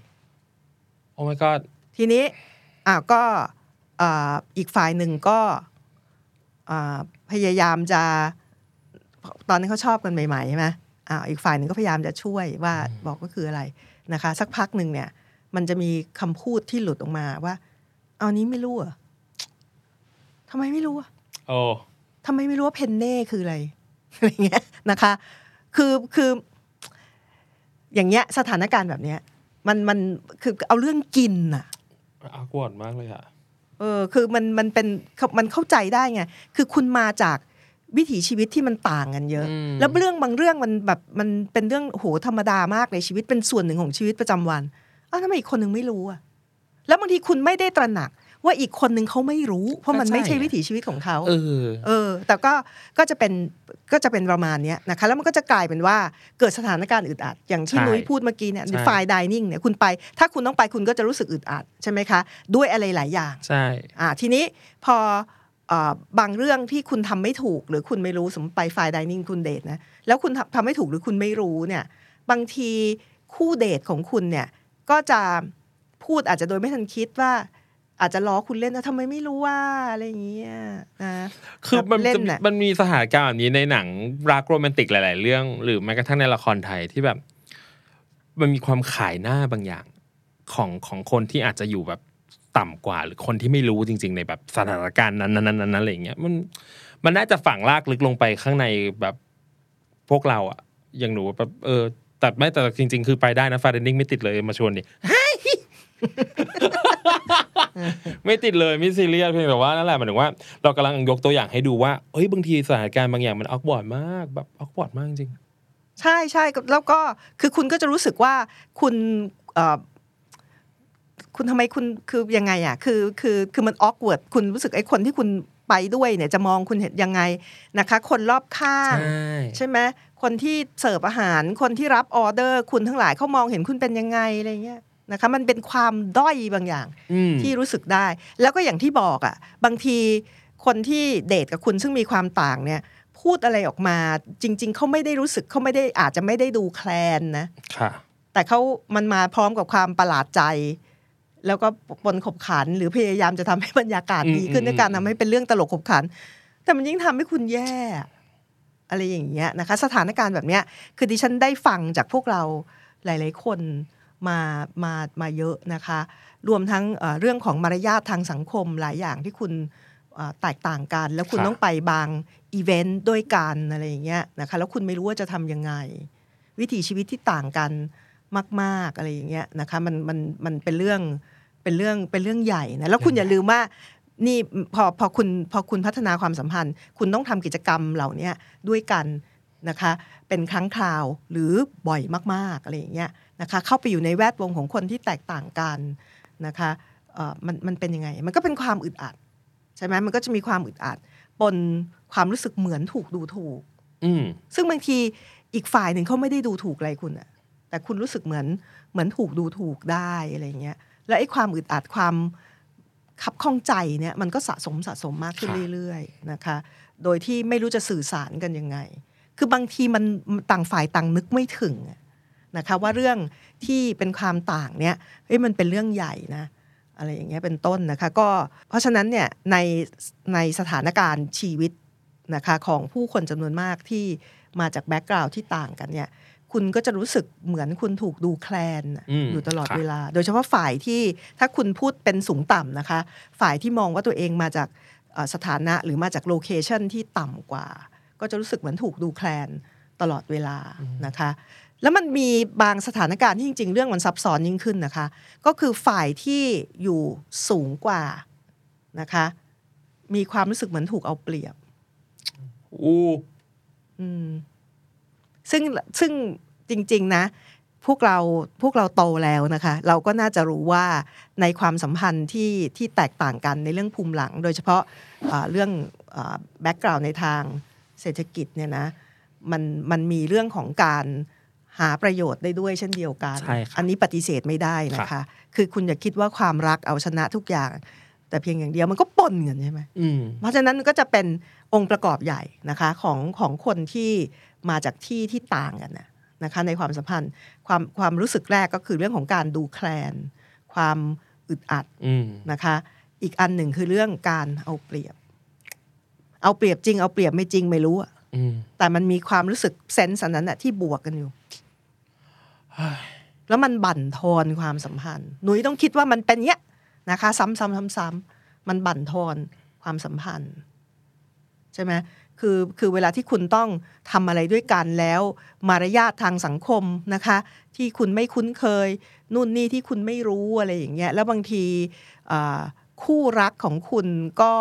โอ้ my god ทีนี้อ้าวก็อีกฝ่ายหนึ่งก็พยายามจะตอนนั้นเขาชอบกันใหม่ๆใช่ไหมอ่าอีกฝ่ายหนึ่งก็พยายามจะช่วยว่าบอกก็คืออะไรนะคะสักพักหนึ่งเนี่ยมันจะมีคำพูดที่หลุดออกมาว่าเอานี้ไม่รู้อ่ะทำไมไม่รู้อ่ะโอ้ทำไมไม่รู้ว่าเพนเน่คืออะไรอะไรเงี้ยนะคะคือคืออย่างเงี้ยสถานการณ์แบบเนี้ยมันมันคือเอาเรื่องกินอ่ะอากวดมากเลยอ่ะเออคือมันมันเป็นมันเข้าใจได้ไงคือคุณมาจากวิถีชีวิตที่มันต่างกันเยอะแล้วเรื่องบางเรื่องมันแบบมันเป็นเรื่องโหธรรมดามากในชีวิตเป็นส่วนหนึ่งของชีวิตประจำวันอ้าวทำไมอีกคนนึงไม่รู้อ่ะแล้วบางทีคุณไม่ได้ตระหนักว่าอีกคนนึงเขาไม่รู้เพราะมันไม่ใช่วิถีชีวิตของเขาเออเออแต่ก็ก็จะเป็นก็จะเป็นประมาณนี้นะคะแล้วมันก็จะกลายเป็นว่าเกิดสถานการณ์อึดอัดอย่างที่นุ้ยพูดเมื่อกี้เนี่ยไฟน์ไดนิ่งเนี่ยคุณไปถ้าคุณต้องไปคุณก็จะรู้สึกอึดอัดใช่ไหมคะด้วยอะไรหลายอย่างใช่อ่าทีนี้พอบางเรื่องที่คุณทำไม่ถูกหรือคุณไม่รู้สมมติไปไฟน์ไดนิ่งคุณเดทนะแล้วคุณทำไม่ถูกหรือคุณไม่รู้เนี่ยบางทีคู่เดทของคุณเนี่ยก็จะพูดอาจจะโดยไม่ทันคิดว่าอาจจะล้อคุณเล่นนะทำไมไม่รู้ว่าอะไรอย่างเงี้ยนะคือมันมันมีสถานการณ์แบบนี้ในหนังรักโรแมนติกหลายๆเรื่องหรือแม้กระทั่งในละครไทยที่แบบมันมีความขายหน้าบางอย่างของของคนที่อาจจะอยู่แบบต่ำกว่าหรือคนที่ไม่รู้จริงๆในแบบสถานการณ์นั้นๆๆอะไรอย่างเงี้ยมันมันน่าจะฝังรากลึกลงไปข้างในแบบพวกเราอะอย่างหนูแบบเออแต่ไม่แต่จริงๆคือไปได้นะฟาร์เรนดิ้งไม่ติดเลยมาชวนดิไม่ติดเลยไม่ซีเรียสเพียงแต่ว่านั่นแหละหมายถึงว่าเรากำลังยกตัวอย่างให้ดูว่าเฮ้ยบางทีสถานการณ์บางอย่างมันออกบอร์ดมากแบบออกบอร์ดมากจริงใช่ใช่แล้วก็คือคุณก็จะรู้สึกว่าคุณคุณทำไมคุณคือยังไงอ่ะคือคือคือมันออกเวิร์ดคุณรู้สึกไอ้คนที่คุณไปด้วยเนี่ยจะมองคุณเห็นยังไงนะคะคนรอบข้างใช่ไหมคนที่เสิร์ฟอาหารคนที่รับออเดอร์คุณทั้งหลายเขามองเห็นคุณเป็นยังไงอะไรเงี้ยนะคะมันเป็นความด้อยบางอย่างที่รู้สึกได้แล้วก็อย่างที่บอกอ่ะบางทีคนที่เดทกับคุณซึ่งมีความต่างเนี่ยพูดอะไรออกมาจริงๆเขาไม่ได้รู้สึกเขาไม่ได้อาจจะไม่ได้ดูแคลนนะแต่เขามันมาพร้อมกับความประหลาดใจแล้วก็ปนขบขันหรือพยายามจะทำให้บรรยากาศดีขึ้นด้วยการทำให้เป็นเรื่องตลกขบขันแต่มันยิ่งทำให้คุณแย่อะไรอย่างเงี้ยนะคะสถานการณ์แบบเนี้ยคือดิฉันได้ฟังจากพวกเราหลายๆคนมามามาเยอะนะคะรวมทั้งเรื่องของมารยาททางสังคมหลายอย่างที่คุณแตกต่างกันแล้วคุณต้องไปบางอีเวนต์ด้วยกันอะไรอย่างเงี้ยนะคะแล้วคุณไม่รู้ว่าจะทำยังไงวิถีชีวิตที่ต่างกันมากๆอะไรอย่างเงี้ยนะคะมันมันมันเป็นเรื่องเป็นเรื่องเป็นเรื่องใหญ่นะแล้วคุณอย่าลืมว่านี่พอพอคุณพอคุณพัฒนาความสัมพันธ์คุณต้องทำกิจกรรมเหล่านี้ด้วยกัน นะคะเป็นครั้งคราวหรือบ่อยมากๆอะไรอย่างเงี้ยนะคะเข้าไปอยู่ในแวดวงของคนที่แตกต่างกันนะคะเอ่อมันมันเป็นยังไงมันก็เป็นความอึดอัดใช่ไหมมันก็จะมีความอึดอัดปนความรู้สึกเหมือนถูกดูถูกซึ่งบางทีอีกฝ่ายหนึ่งเขาไม่ได้ดูถูกอะไรคุณอะแต่คุณรู้สึกเหมือนเหมือนถูกดูถูกได้อะไรอย่างเงี้ยแล้วไอ้ความอึดอัดความขับข้องใจเนี่ยมันก็สะสมสะสมมากขึ้นเรื่อยๆนะคะโดยที่ไม่รู้จะสื่อสารกันยังไงคือบางทีมันต่างฝ่ายต่างนึกไม่ถึงนะคะว่าเรื่องที่เป็นความต่างเนี่ยเอ้ยมันเป็นเรื่องใหญ่นะอะไรอย่างเงี้ยเป็นต้นนะคะก็เพราะฉะนั้นเนี่ยในในสถานการณ์ชีวิตนะคะของผู้คนจำนวนมากที่มาจากแบ็คกราวด์ที่ต่างกันเนี่ยคุณก็จะรู้สึกเหมือนคุณถูกดูแคลนอยู่ตลอดเวลาโดยเฉพาะฝ่ายที่ถ้าคุณพูดเป็นสูงต่ำนะคะฝ่ายที่มองว่าตัวเองมาจากสถานะหรือมาจากโลเคชั่นที่ต่ำกว่าก็จะรู้สึกเหมือนถูกดูแคลนตลอดเวลานะคะแล้วมันมีบางสถานการณ์ที่จริงๆเรื่องมันซับซ้อนยิ่งขึ้นนะคะก็คือฝ่ายที่อยู่สูงกว่านะคะมีความรู้สึกเหมือนถูกเอาเปรียบอู้อืมซึ่งซึ่งจริงๆนะพวกเราพวกเราโตแล้วนะคะเราก็น่าจะรู้ว่าในความสัมพันธ์ที่ที่แตกต่างกันในเรื่องภูมิหลังโดยเฉพาะเรื่องแบ็คกราวด์ในทางเศรษฐกิจเนี่ยนะมันมันมีเรื่องของการหาประโยชน์ได้ด้วยเช่นเดียวกันอันนี้ปฏิเสธไม่ได้นะคะคือคุณอย่าคิดว่าความรักเอาชนะทุกอย่างแต่เพียงอย่างเดียวมันก็ปนกันใช่ไหมเพราะฉะนั้นก็จะเป็นองค์ประกอบใหญ่นะคะของของคนที่มาจากที่ที่ต่างกันนะนะคะในความสัมพันธ์ความความรู้สึกแรกก็คือเรื่องของการดูแคลนความอึดอัดนะคะอีกอันหนึ่งคือเรื่องการเอาเปรียบเอาเปรียบจริงเอาเปรียบไม่จริงไม่รู้อ่ะแต่มันมีความรู้สึกเซนส์อันนั้นน่ะที่บวกกันอยู่แล้วมันบั่นทอนความสัมพันธ์หนูต้องคิดว่ามันเป็นเงี้ยนะคะซ้ำๆๆๆมันบั่นทอนความสัมพันธ์ใช่ไหมคือคือเวลาที่คุณต้องทำอะไรด้วยกันแล้วมารยาททางสังคมนะคะที่คุณไม่คุ้นเคยนู่นนี่ที่คุณไม่รู้อะไรอย่างเงี้ยแล้วบางทีคู่รักของคุณก็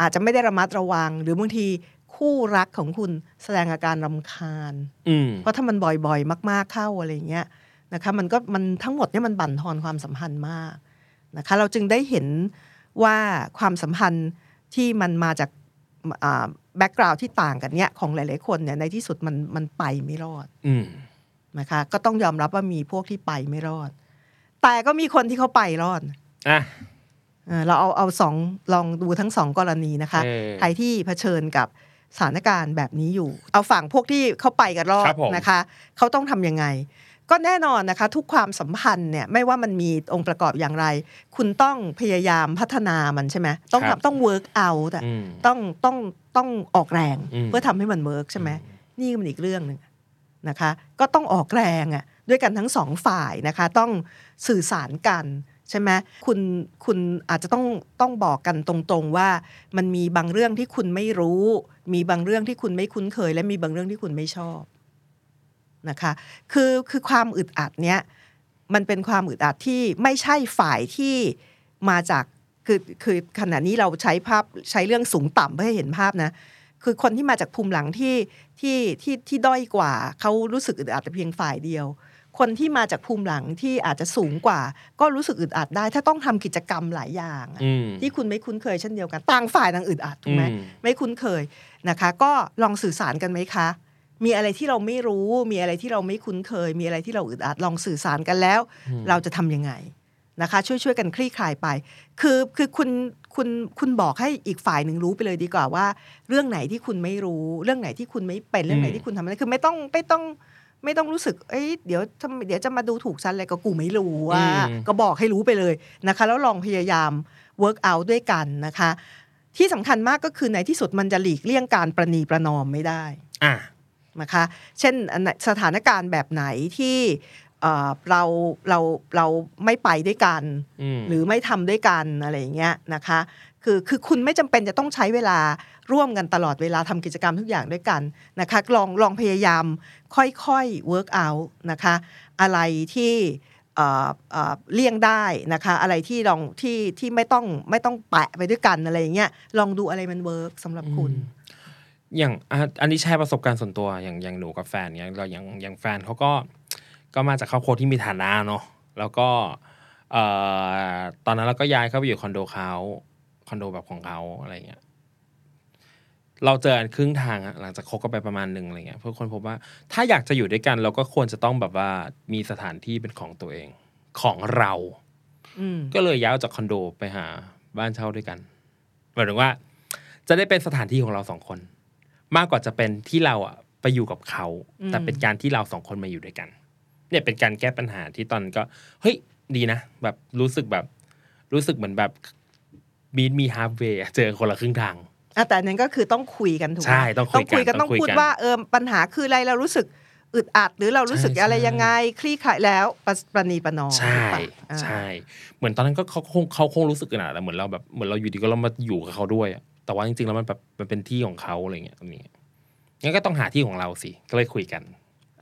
อาจจะไม่ได้ระมัดระวังหรือบางทีคู่รักของคุณแสดงอาการรำคาญเพราะถ้ามันบ่อยๆมากๆเข้าอะไรอย่างเงี้ยนะคะมันก็มันทั้งหมดเนี่ยมันบั่นทอนความสัมพันธ์มากนะคะเราจึงได้เห็นว่าความสัมพันธ์ที่มันมาจากแบ็คกราวด์ที่ต่างกันเนี่ยของหลายๆคนเนี่ยในที่สุดมันมันไปไม่รอดนะคะก็ต้องยอมรับว่ามีพวกที่ไปไม่รอดแต่ก็มีคนที่เขาไปรอดอ่ะเราเอาเอาสองลองดูทั้งสองกรณีนะคะใครที่เผชิญกับสถานการณ์แบบนี้อยู่เอาฝั่งพวกที่เขาไปกันรอดนะคะเขาต้องทำยังไงก็แน่นอนนะคะทุกความสัมพันธ์เนี่ยไม่ว่ามันมีองค์ประกอบอย่างไรคุณต้องพยายามพัฒนามันใช่ไหมต้องทำต้องเวิร์กเอาแต่ต้องต้องต้องออกแรงเพื่อทำให้มันเวิร์กใช่ไหมนี่มันอีกเรื่องนึงนะคะก็ต้องออกแรงอ่ะด้วยกันทั้งสองฝ่ายนะคะต้องสื่อสารกันใช่ไหมคุณคุณอาจจะต้องต้องบอกกันตรงๆว่ามันมีบางเรื่องที่คุณไม่รู้มีบางเรื่องที่คุณไม่คุ้นเคยและมีบางเรื่องที่คุณไม่ชอบนะคะคือคือความอึดอัดเนี้ยมันเป็นความอึดอัดที่ไม่ใช่ฝ่ายที่มาจากคือคือขณะนี้เราใช้ภาพใช้เรื่องสูงต่ำเพื่อให้เห็นภาพนะคือคนที่มาจากภูมิหลังที่ที่ที่ที่ด้อยกว่าเขารู้สึกอึดอัดแต่เพียงฝ่ายเดียวคนที่มาจากภูมิหลังที่อาจจะสูงกว่าก็รู้สึกอึดอัดได้ถ้าต้องทำกิจกรรมหลายอย่างที่คุณไม่คุ้นเคยเช่นเดียวกันต่างฝ่ายต่างอึดอัดถูกไหมไม่คุ้นเคยนะคะก็ลองสื่อสารกันไหมคะมีอะไรที่เราไม่รู้มีอะไรที่เราไม่คุ้นเคยมีอะไรที่เราอึดอัดลองสื่อสารกันแล้วเราจะทำยังไงนะคะช่วยๆกันคลี่คลายไปคือคือคุณคุณคุณบอกให้อีกฝ่ายหนึ่งรู้ไปเลยดีกว่าว่าเรื่องไหนที่คุณไม่รู้เรื่องไหนที่คุณไม่เป็นเรื่องไหนที่คุณทำอะไรคือไม่ต้องไม่ต้องไม่ต้องรู้สึกเอ้ยเดี๋ยวเดี๋ยวจะมาดูถูกฉันอะไรก็กูไม่รู้อ่ะก็บอกให้รู้ไปเลยนะคะแล้วลองพยายามเวิร์กเอาท์ด้วยกันนะคะที่สำคัญมากก็คือในที่สุดมันจะหลีกเลี่ยงการประนีประนอมไม่ได้อ่ะนะคะเช่นสถานการณ์แบบไหนที่เราเราเราไม่ไปด้วยกันหรือไม่ทำด้วยกันอะไรอย่างเงี้ยนะคะคือคือคุณไม่จำเป็นจะต้องใช้เวลาร่วมกันตลอดเวลาทำกิจกรรมทุกอย่างด้วยกันนะคะลองลองพยายามค่อยๆ work out นะคะอะไรที่เอ่อเอ่อเลี่ยงได้นะคะอะไรที่ลองที่ที่ไม่ต้องไม่ต้องแปะไปด้วยกันอะไรอย่างเงี้ยลองดูอะไรมันเวิร์กสำหรับคุณ อย่างอันนี้แชร์ประสบการณ์ส่วนตัวอย่างอย่างหนูกับแฟนเงี้ยเราอย่างอย่างแฟนเขาก็ก็มาจากครอบครัวที่มีฐานะเนาะแล้วก็เอ่อตอนนั้นเราก็ย้ายเข้าไปอยู่คอนโดเขาคอนโดแบบของเขาอะไรเงี้ยเราเจอกันครึ่งทางหลังจากคบกันไปประมาณนึงอะไรเงี้ยเพื่อคนพบว่าถ้าอยากจะอยู่ด้วยกันเราก็ควรจะต้องแบบว่ามีสถานที่เป็นของตัวเองของเราก็เลยย้ายจากคอนโดไปหาบ้านเช่าด้วยกันหมายถึงว่าจะได้เป็นสถานที่ของเราสองคนมากกว่าจะเป็นที่เราอะไปอยู่กับเขาแต่เป็นการที่เราสองคนมาอยู่ด้วยกันเนี่ยเป็นการแก้ปัญหาที่ตอนก็เฮ้ยดีนะแบบรู้สึกแบบรู้สึกเหมือนแบบมีมีฮาร์ฟเวย์เจอคนละครึ่งทางอ่ะแต่นั้นก็คือต้องคุยกันถูกไหมต้องคุยกันต้องพูดว่าเออปัญหาคืออะไรเรารู้สึกอึดอัดหรือเรารู้สึกอะไรยังไงคลี่คลายแล้วประนีประนอมใช่ใช่เหมือนตอนนั้นก็เขาคงเขาคงรู้สึกขนาดเหมือนเราแบบเหมือนเราอยู่ดีก็เรามาอยู่กับเขาด้วยแต่ว่าจริงๆแล้วมันแบบมันเป็นที่ของเขาอะไรเงี้ยตรงนี้งั้นก็ต้องหาที่ของเราสิก็เลยคุยกัน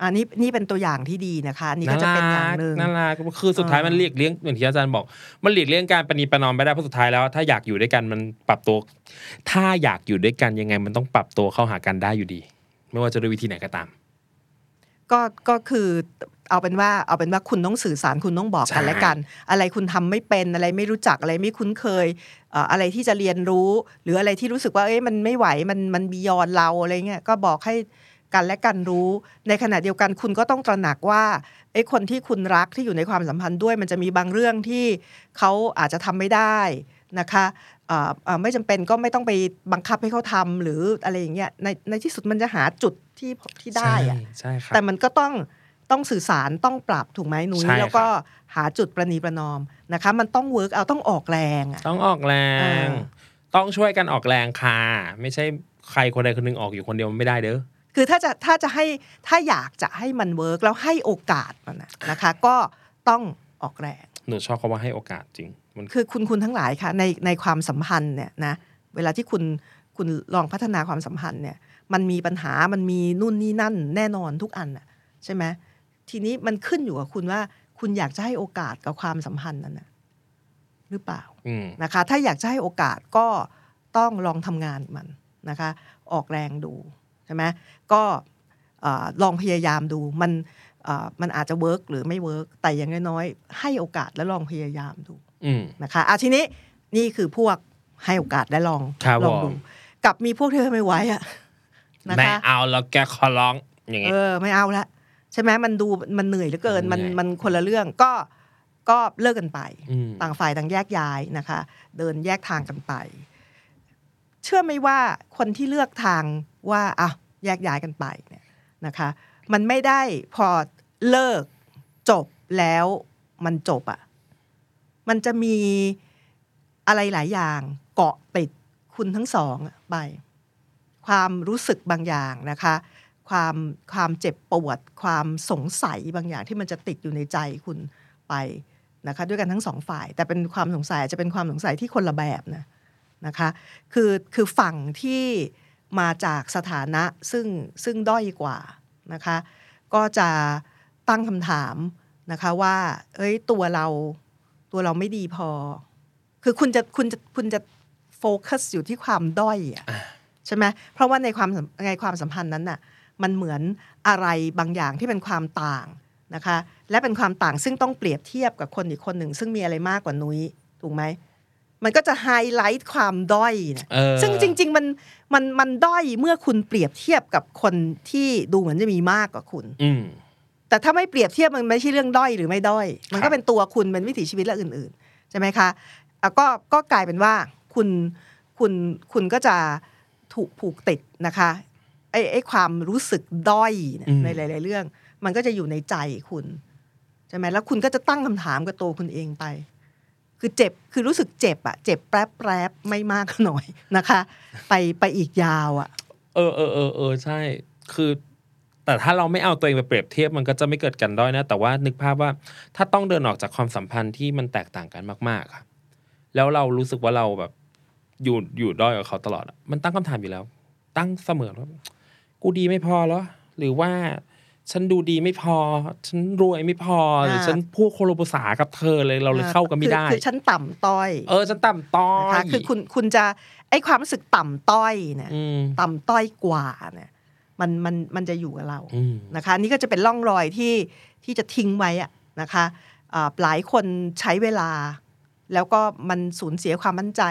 อันนี้นี่เป็นตัวอย่างที่ดีนะคะนี่ก็จะเป็นอย่างนึงน่ารักคือสุดท้ายมันเรียกเลี้ยงเหมือนที่อาจารย์บอกมันเรียกเลี้ยงการประนีประนอมไม่ได้เพราะสุดท้ายแล้วถ้าอยากอยู่ด้วยกันมันปรับตัวถ้าอยากอยู่ด้วยกันยังไงมันต้องปรับตัวเข้าหากันได้อยู่ดีไม่ว่าจะด้วยวิธีไหนก็ตามก็ก็คือเอาเป็นว่าเอาเป็นว่าคุณต้องสื่อสารคุณต้องบอกกันและกันอะไรคุณทำไม่เป็นอะไรไม่รู้จักอะไรไม่คุ้นเคยเอ่ออะไรที่จะเรียนรู้หรืออะไรที่รู้สึกว่าเอ้ยมันไม่ไหวมันมันบียอนเราอะไรเงี้ยก็บอกให้กันและกันรู้ในขณะเดียวกันคุณก็ต้องตระหนักว่าไอ้คนที่คุณรักที่อยู่ในความสัมพันธ์ด้วยมันจะมีบางเรื่องที่เขาอาจจะทำไม่ได้นะคะเอ่อเอ่อไม่จำเป็นก็ไม่ต้องไปบังคับให้เขาทำหรืออะไรอย่างเงี้ยในในที่สุดมันจะหาจุดที่ที่ได้อะใช่ครับแต่มันก็ต้องต้องสื่อสารต้องปรับถูกไหมนุ้ยแล้วก็หาจุดประนีประนอมนะคะมันต้องเวิร์กเอาต้องออกแรงต้องออกแรงต้องช่วยกันออกแรงค่ะไม่ใช่ใครคนใดคนหนึ่งออกอยู่คนเดียวมันไม่ได้เด้อคือถ้าจะถ้าจะให้ถ้าอยากจะให้มันเวิร์กแล้วให้โอกาสมันนะคะก็ต้องออกแรงหนูชอบคำว่าให้โอกาสจริงคือคุณคุณทั้งหลายค่ะในในความสัมพันธ์เนี่ยนะเวลาที่คุณคุณลองพัฒนาความสัมพันธ์เนี่ยมันมีปัญหามันมีนู่นนี่นั่นแน่นอนทุกอันน่ะใช่ไหมทีนี้มันขึ้นอยู่กับคุณว่าคุณอยากจะให้โอกาสกับความสัมพันธ์นั้นน่ะหรือเปล่านะคะถ้าอยากจะให้โอกาสก็ต้องลองทำงานมันนะคะออกแรงดูใช่ไหมก็ลองพยายามดูมันมันอาจจะเวิร์กหรือไม่เวิร์กแต่อย่างน้อยๆให้โอกาสแล้วลองพยายามดูนะคะอ่ะทีนี้นี่คือพวกให้โอกาสและลองลองดูกับมีพวกเธอไม่ไหวอ่ะนะคะไม่เอาแล้วแกขอร้องอย่างเงี้ยเออไม่เอาละใช่ไหมมันดูมันเหนื่อยเหลือเกินมันมันคนละเรื่องก็ก็เลิกกันไปต่างฝ่ายต่างแยกย้ายนะคะเดินแยกทางกันไปเชื่อไหมว่าคนที่เลือกทางว่าอ่ะแยกย้ายกันไปเนี่ยนะคะมันไม่ได้พอเลิกจบแล้วมันจบอ่ะมันจะมีอะไรหลายอย่างเกาะติดคุณทั้งสองไปความรู้สึกบางอย่างนะคะความความเจ็บปวดความสงสัยบางอย่างที่มันจะติดอยู่ในใจคุณไปนะคะด้วยกันทั้งสองฝ่ายแต่เป็นความสงสัยจะเป็นความสงสัยที่คนละแบบนะนะคะคือคือฝั่งที่มาจากสถานะซึ่งซึ่งด้อยกว่านะคะก็จะตั้งคำถามนะคะว่าเอ้ยตัวเราตัวเราไม่ดีพอคือคุณจะคุณจะคุณจะโฟกัสอยู่ที่ความด้อยอ่ะใช่ไหมเพราะว่าในความในความสัมพันธ์นั้นน่ะมันเหมือนอะไรบางอย่างที่เป็นความต่างนะคะและเป็นความต่างซึ่งต้องเปรียบเทียบกับคนอีกคนหนึ่งซึ่งมีอะไรมากกว่านุ้ยถูกไหมมันก็จะไฮไลท์ความด้อยนะซึ่งจริงๆมันมันมันด้อยเมื่อคุณเปรียบเทียบกับคนที่ดูเหมือนจะมีมากกว่าคุณแต่ถ้าไม่เปรียบเทียบมันไม่ใช่เรื่องด้อยหรือไม่ด้อยมันก็เป็นตัวคุณเป็นวิถีชีวิตและอื่นๆใช่ไหมคะก็ก็กลายเป็นว่าคุณคุณคุณก็จะถูกผูกติดนะคะไอ้ไอ้ความรู้สึกด้อยในหลายๆเรื่องมันก็จะอยู่ในใจคุณใช่ไหมแล้วคุณก็จะตั้งคำถามกับตัวคุณเองไปคือเจ็บคือรู้สึกเจ็บอะเจ็บแป๊บแป๊บไม่มากก็หน่อยนะคะไปไปอีกยาวอะเออเออเออเออใช่คือแต่ถ้าเราไม่เอาตัวเองไปเปรียบเทียบมันก็จะไม่เกิดกันด้อยนะแต่ว่านึกภาพว่าถ้าต้องเดินออกจากความสัมพันธ์ที่มันแตกต่างกันมากๆค่ะแล้วเรารู้สึกว่าเราแบบอยู่อยู่ด้อยกับเขาตลอดมันตั้งคำถามอยู่แล้วตั้งเสมอว่ากูดีไม่พอเหรอหรือว่าฉันดูดีไม่พอฉันรวยไม่พอหรือฉันพูดโคโลภษากับเธอเลยเราเลยเข้ากันไม่ได้คือฉันต่ำต้อยเออฉันต่ำต้อยคือคุณคุณจะ ไอ้ความรู้สึกต่ำต้อยเนี่ยต่ำต้อยกว่าเนี่ยมันมันมันจะอยู่กับเรานะคะนี่ก็จะเป็นร่องรอยที่ที่จะทิ้งไว้อะนะคะหลายคนใช้เวลาแล้วก็มันสูญเสียความมั่นใจ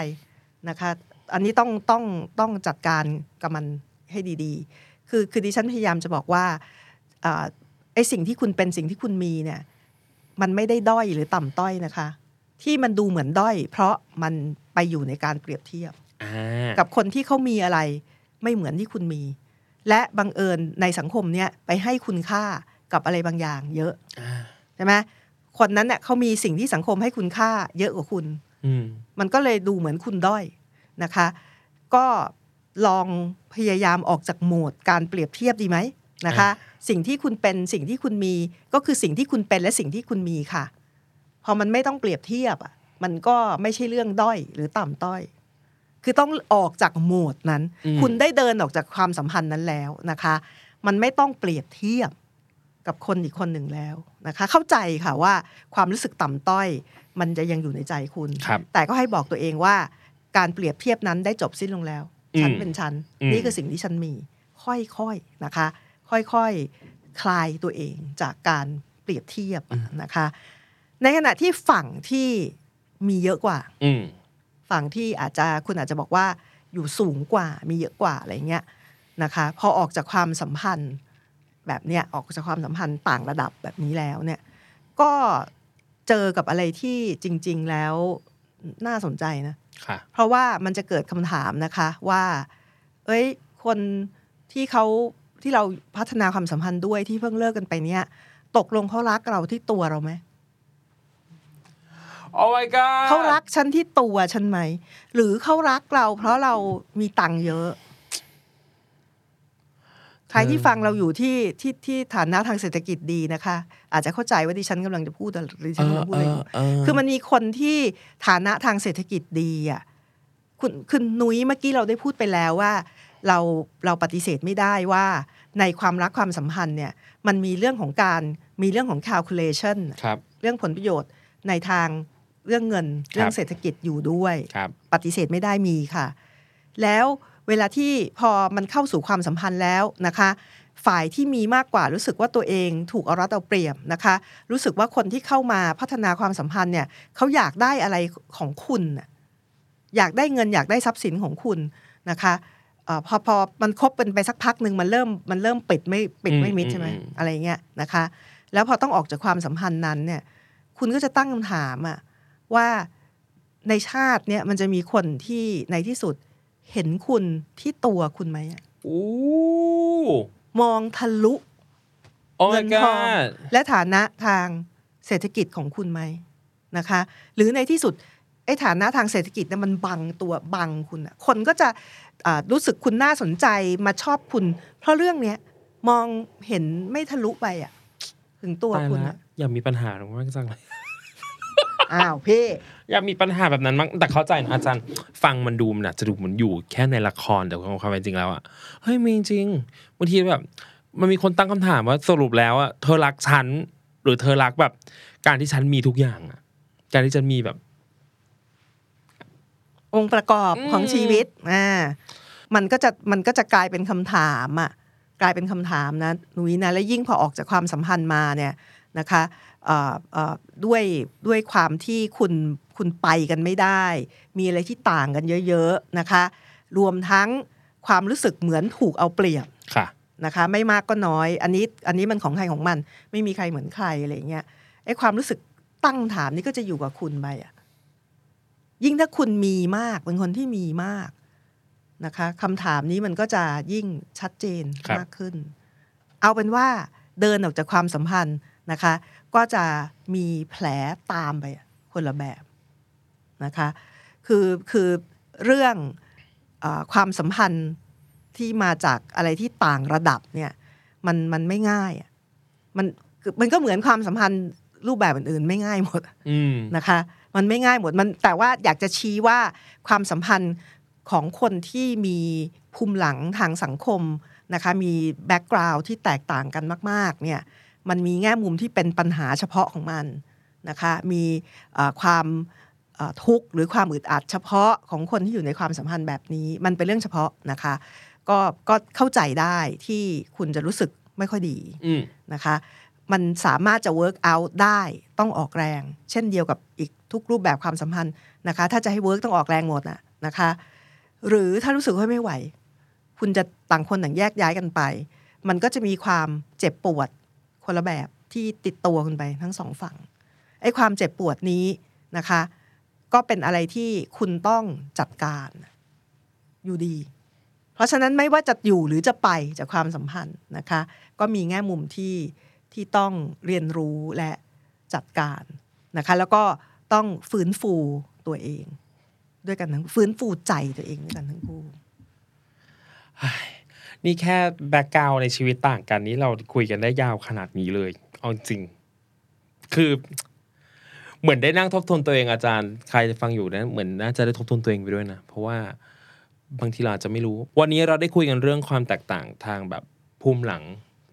นะคะอันนี้ต้องต้องต้องจัดการกับมันให้ดีๆคือคือดิฉันพยายามจะบอกว่าไอ้สิ่งที่คุณเป็นสิ่งที่คุณมีเนี่ยมันไม่ได้ด้อยหรือต่ำต้อยนะคะที่มันดูเหมือนด้อยเพราะมันไปอยู่ในการเปรียบเทียบกับคนที่เขามีอะไรไม่เหมือนที่คุณมีและบังเอิญในสังคมเนี้ยไปให้คุณค่ากับอะไรบางอย่างเยอะใช่ไหมคนนั้นเนี่ยเขามีสิ่งที่สังคมให้คุณค่าเยอะกว่าคุณมันก็เลยดูเหมือนคุณด้อยนะคะก็ลองพยายามออกจากโหมดการเปรียบเทียบดีไหมนะคะสิ่งที่คุณเป็นสิ่งที่คุณมีก็คือสิ่งที่คุณเป็นและสิ่งที่คุณมีค่ะพอมันไม่ต้องเปรียบเทียบอ่ะมันก็ไม่ใช่เรื่องด้อยหรือต่ำต้อยคือต้องออกจากโหมดนั้นคุณได้เดินออกจากความสัมพันธ์นั้นแล้วนะคะมันไม่ต้องเปรียบเทียบกับคนอีกคนหนึ่งแล้วนะคะเข้าใจค่ะว่าความรู้สึกต่ำต้อยมันจะยังอยู่ในใจคุณแต่ก็ให้บอกตัวเองว่าการเปรียบเทียบนั้นได้จบสิ้นลงแล้วฉันเป็นฉันนี่คือสิ่งที่ฉันมีค่อยๆนะคะค่อยๆ ค, คลายตัวเองจากการเปรียบเทียบนะคะในขณะที่ฝั่งที่มีเยอะกว่าฝั่งที่อาจจะคุณอาจจะบอกว่าอยู่สูงกว่ามีเยอะกว่าอะไรเงี้ยนะคะพอออกจากความสัมพันธ์แบบเนี้ยออกจากความสัมพันธ์ต่างระดับแบบนี้แล้วเนี่ยก็เจอกับอะไรที่จริงๆแล้วน่าสนใจนะเพราะว่ามันจะเกิดคำถามนะคะว่าเอ้ยคนที่เขาที่เราพัฒนาความสัมพันธ์ด้วยที่เพิ่งเลิกกันไปเนี่ยตกลงเขารักเราที่ตัวเราไหมโอ้ my god เขารักฉันที่ตัวฉันไหมหรือเขารักเราเพราะเรามีตังค์เยอะใครที่ฟังเราอยู่ที่ที่ที่ฐานะทางเศรษฐกิจดีนะคะอาจจะเข้าใจว่าดิฉันกำลังจะพูดอะไรดิฉันกำลังพูดอะไรคือมันมีคนที่ฐานะทางเศรษฐกิจดีอ่ะคุณคุณนุ้ยเมื่อกี้เราได้พูดไปแล้วว่าเราเราปฏิเสธไม่ได้ว่าในความรักความสัมพันธ์เนี่ยมันมีเรื่องของการมีเรื่องของ calculation เรื่องผลประโยชน์ในทางเรื่องเงินเรื่องเศรษฐกิจอยู่ด้วยปฏิเสธไม่ได้มีค่ะแล้วเวลาที่พอมันเข้าสู่ความสัมพันธ์แล้วนะคะฝ่ายที่มีมากกว่ารู้สึกว่าตัวเองถูกเอารัดเอาเปรียบนะคะรู้สึกว่าคนที่เข้ามาพัฒนาความสัมพันธ์เนี่ยเขาอยากได้อะไรของคุณอยากได้เงินอยากได้ทรัพย์สินของคุณนะคะพอพอมันคบกันไปสักพักนึงมันเริ่มมันเริ่มปิดไม่ปิดไม่มิดใช่ไหมอะไรเงี้ยนะคะแล้วพอต้องออกจากความสัมพันธ์นั้นเนี่ยคุณก็จะตั้งคำถามอะว่าในชาติเนี่ยมันจะมีคนที่ในที่สุดเห็นคุณที่ตัวคุณไหมโอ้มองทะลุเงินทองและฐานะทางเศรษฐกิจของคุณไหมนะคะหรือในที่สุดไอ้ฐานะทางเศรษฐกิจเนี่ยมันบังตัวบังคุณอะคนก็จะรู้สึกคุณน่าสนใจมาชอบคุณเพราะเรื่องเนี้ยมองเห็นไม่ทะลุไปอะถึงตัวคุณอะอย่ามีปัญหาหรอกมากจังเลยอ้าวพี่อย่ามีปัญหาแบบนั้นมั้งแต่เข้าใจนะอาจารย์ฟังมันดูมันอาจจะดูเหมือนอยู่แค่ในละครแต่ความความจริงแล้วอ่ะเฮ้ยมีจริงบางทีแบบมันมีคนตั้งคำถามว่าสรุปแล้วอ่ะเธอรักฉันหรือเธอรักแบบการที่ฉันมีทุกอย่างอ่ะการที่ฉันมีแบบองค์ประกอบของชีวิตอ่ามันก็จะมันก็จะกลายเป็นคำถามอ่ะกลายเป็นคำถามนะหนุ่ยนะและยิ่งพอออกจากความสัมพันธ์มาเนี่ยนะคะด้วยด้วยความที่คุณคุณไปกันไม่ได้มีอะไรที่ต่างกันเยอะๆนะคะรวมทั้งความรู้สึกเหมือนถูกเอาเปรียบนะคะไม่มากก็น้อยอันนี้อันนี้มันของใครของมันไม่มีใครเหมือนใครอะไรเงี้ยไอ้ความรู้สึกตั้งถามนี่ก็จะอยู่กับคุณไปอ่ะยิ่งถ้าคุณมีมากเป็นคนที่มีมากนะคะคำถามนี้มันก็จะยิ่งชัดเจนมากขึ้นเอาเป็นว่าเดินออกจากความสัมพันธ์นะคะก็จะมีแผลตามไปคนละแบบนะคะคือคือเรื่องเอ่อความสัมพันธ์ที่มาจากอะไรที่ต่างระดับเนี่ยมันมันไม่ง่ายมันมันก็เหมือนความสัมพันธ์รูปแบบอื่นๆไม่ง่ายหมดนะคะมันไม่ง่ายหมดมันแต่ว่าอยากจะชี้ว่าความสัมพันธ์ของคนที่มีภูมิหลังทางสังคมนะคะมีแบ็คกราวด์ที่แตกต่างกันมากๆเนี่ยมันมีแง่มุมที่เป็นปัญหาเฉพาะของมันนะคะมีความ ทุกข์หรือความอึดอัดเฉพาะของคนที่อยู่ในความสัมพันธ์แบบนี้มันเป็นเรื่องเฉพาะนะคะก็ก็เข้าใจได้ที่คุณจะรู้สึกไม่ค่อยดีนะคะมันสามารถจะ work out ได้ต้องออกแรงเช่นเดียวกับอีกทุกรูปแบบความสัมพันธ์นะคะถ้าจะให้ work ต้องออกแรงหมดน่ะนะคะหรือถ้ารู้สึกว่าไม่ไหวคุณจะต่างคนต่างแยกย้ายกันไปมันก็จะมีความเจ็บปวดคนละแบบที่ติดตัวกันไปทั้งสองฝั่งไอ้ความเจ็บปวดนี้นะคะก็เป็นอะไรที่คุณต้องจัดการอยู่ดีเพราะฉะนั้นไม่ว่าจะอยู่หรือจะไปจากความสัมพันธ์นะคะก็มีแง่มุมที่ที่ต้องเรียนรู้และจัดการนะคะแล้วก็ต้องฟื้นฟูตัวเองด้วยกันทั้งฟื้นฟูใจตัวเองด้วยกันทั้งคู่นี่แค่แบ็คกราวด์ในชีวิตต่างกันนี้เราคุยกันได้ยาวขนาดนี้เลยเอาจริงคือเหมือนได้นั่งทบทวนตัวเองอาจารย์ใครจะฟังอยู่นะเหมือนน่าจะได้ทบทวนตัวเองไปด้วยนะเพราะว่าบางทีเราอาจจะไม่รู้วันนี้เราได้คุยกันเรื่องความแตกต่างทางแบบภูมิหลัง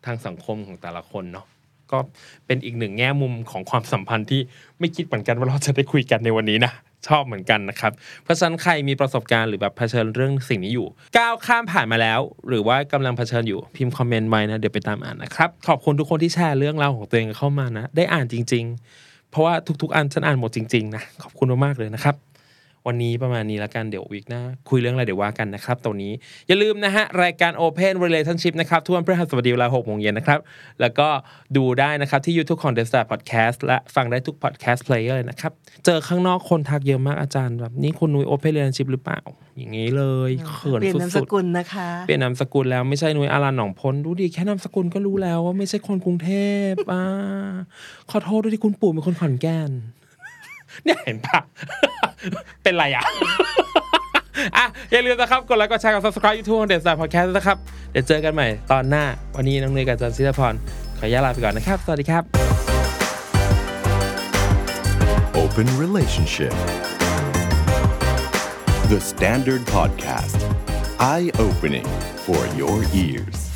ทางสังคมของแต่ละคนเนาะก็เป็นอีกหนึ่งแง่มุมของความสัมพันธ์ที่ไม่คิดเหมือนกันว่าเราจะได้คุยกันในวันนี้นะชอบเหมือนกันนะครับเพราะฉะนั้นใครมีประสบการณ์หรือแบบเผชิญเรื่องสิ่งนี้อยู่ก้าวข้ามผ่านมาแล้วหรือว่ากำลังเผชิญอยู่พิมพ์คอมเมนต์ไว้นะเดี๋ยวไปตามอ่านนะครับขอบคุณทุกคนที่แชร์เรื่องราวของตัวเองเข้ามานะได้อ่านจริงๆเพราะว่าทุกๆอันฉันอ่านหมดจริงๆนะขอบคุณมากๆเลยนะครับวันนี้ประมาณนี้แล้วกันเดี๋ยววีคหน้าคุยเรื่องอะไรเดี๋ยวว่ากันนะครับตอนนี้อย่าลืมนะฮะรายการ Open Relationship นะครับทุกวันพฤหัสบดีเวลา หกโมงเย็น นนะครับแล้วก็ดูได้นะครับที่ YouTube ของ The Star Podcast และฟังได้ทุก Podcast Player เลยนะครับเจอข้างนอกคนทักเยอะมากอาจารย์แบบนี่คุณนุ้ย Open Relationship หรือเปล่าอย่างงี้เลยเขินสุดๆเปลี่ยนนามสกุลนะคะเปลี่ยนนามสกุลแล้วไม่ใช่นุ้ยอารันหนองพลดูดิแค่นามสกุลก็รู้แล้วว่าไม่ใช่คนกรุงเทพอ่าขอโทษด้วยที่คุณปู่เป็นคนขอนแก่นเนี่ยเห็นปะเป็นไรอ่ะอ่ะอย่าลืมนะครับกดไลค์กดแชร์กด Subscribe YouTube ของเดสตาร์พอดแคสต์นะครับเดี๋ยวเจอกันใหม่ตอนหน้าวันนี้น้องเนยกับอาจารย์ศิลาพรขออนุญาตลาไปก่อนนะครับสวัสดีครับ Open Relationship The Standard Podcast Eye Opening for Your Ears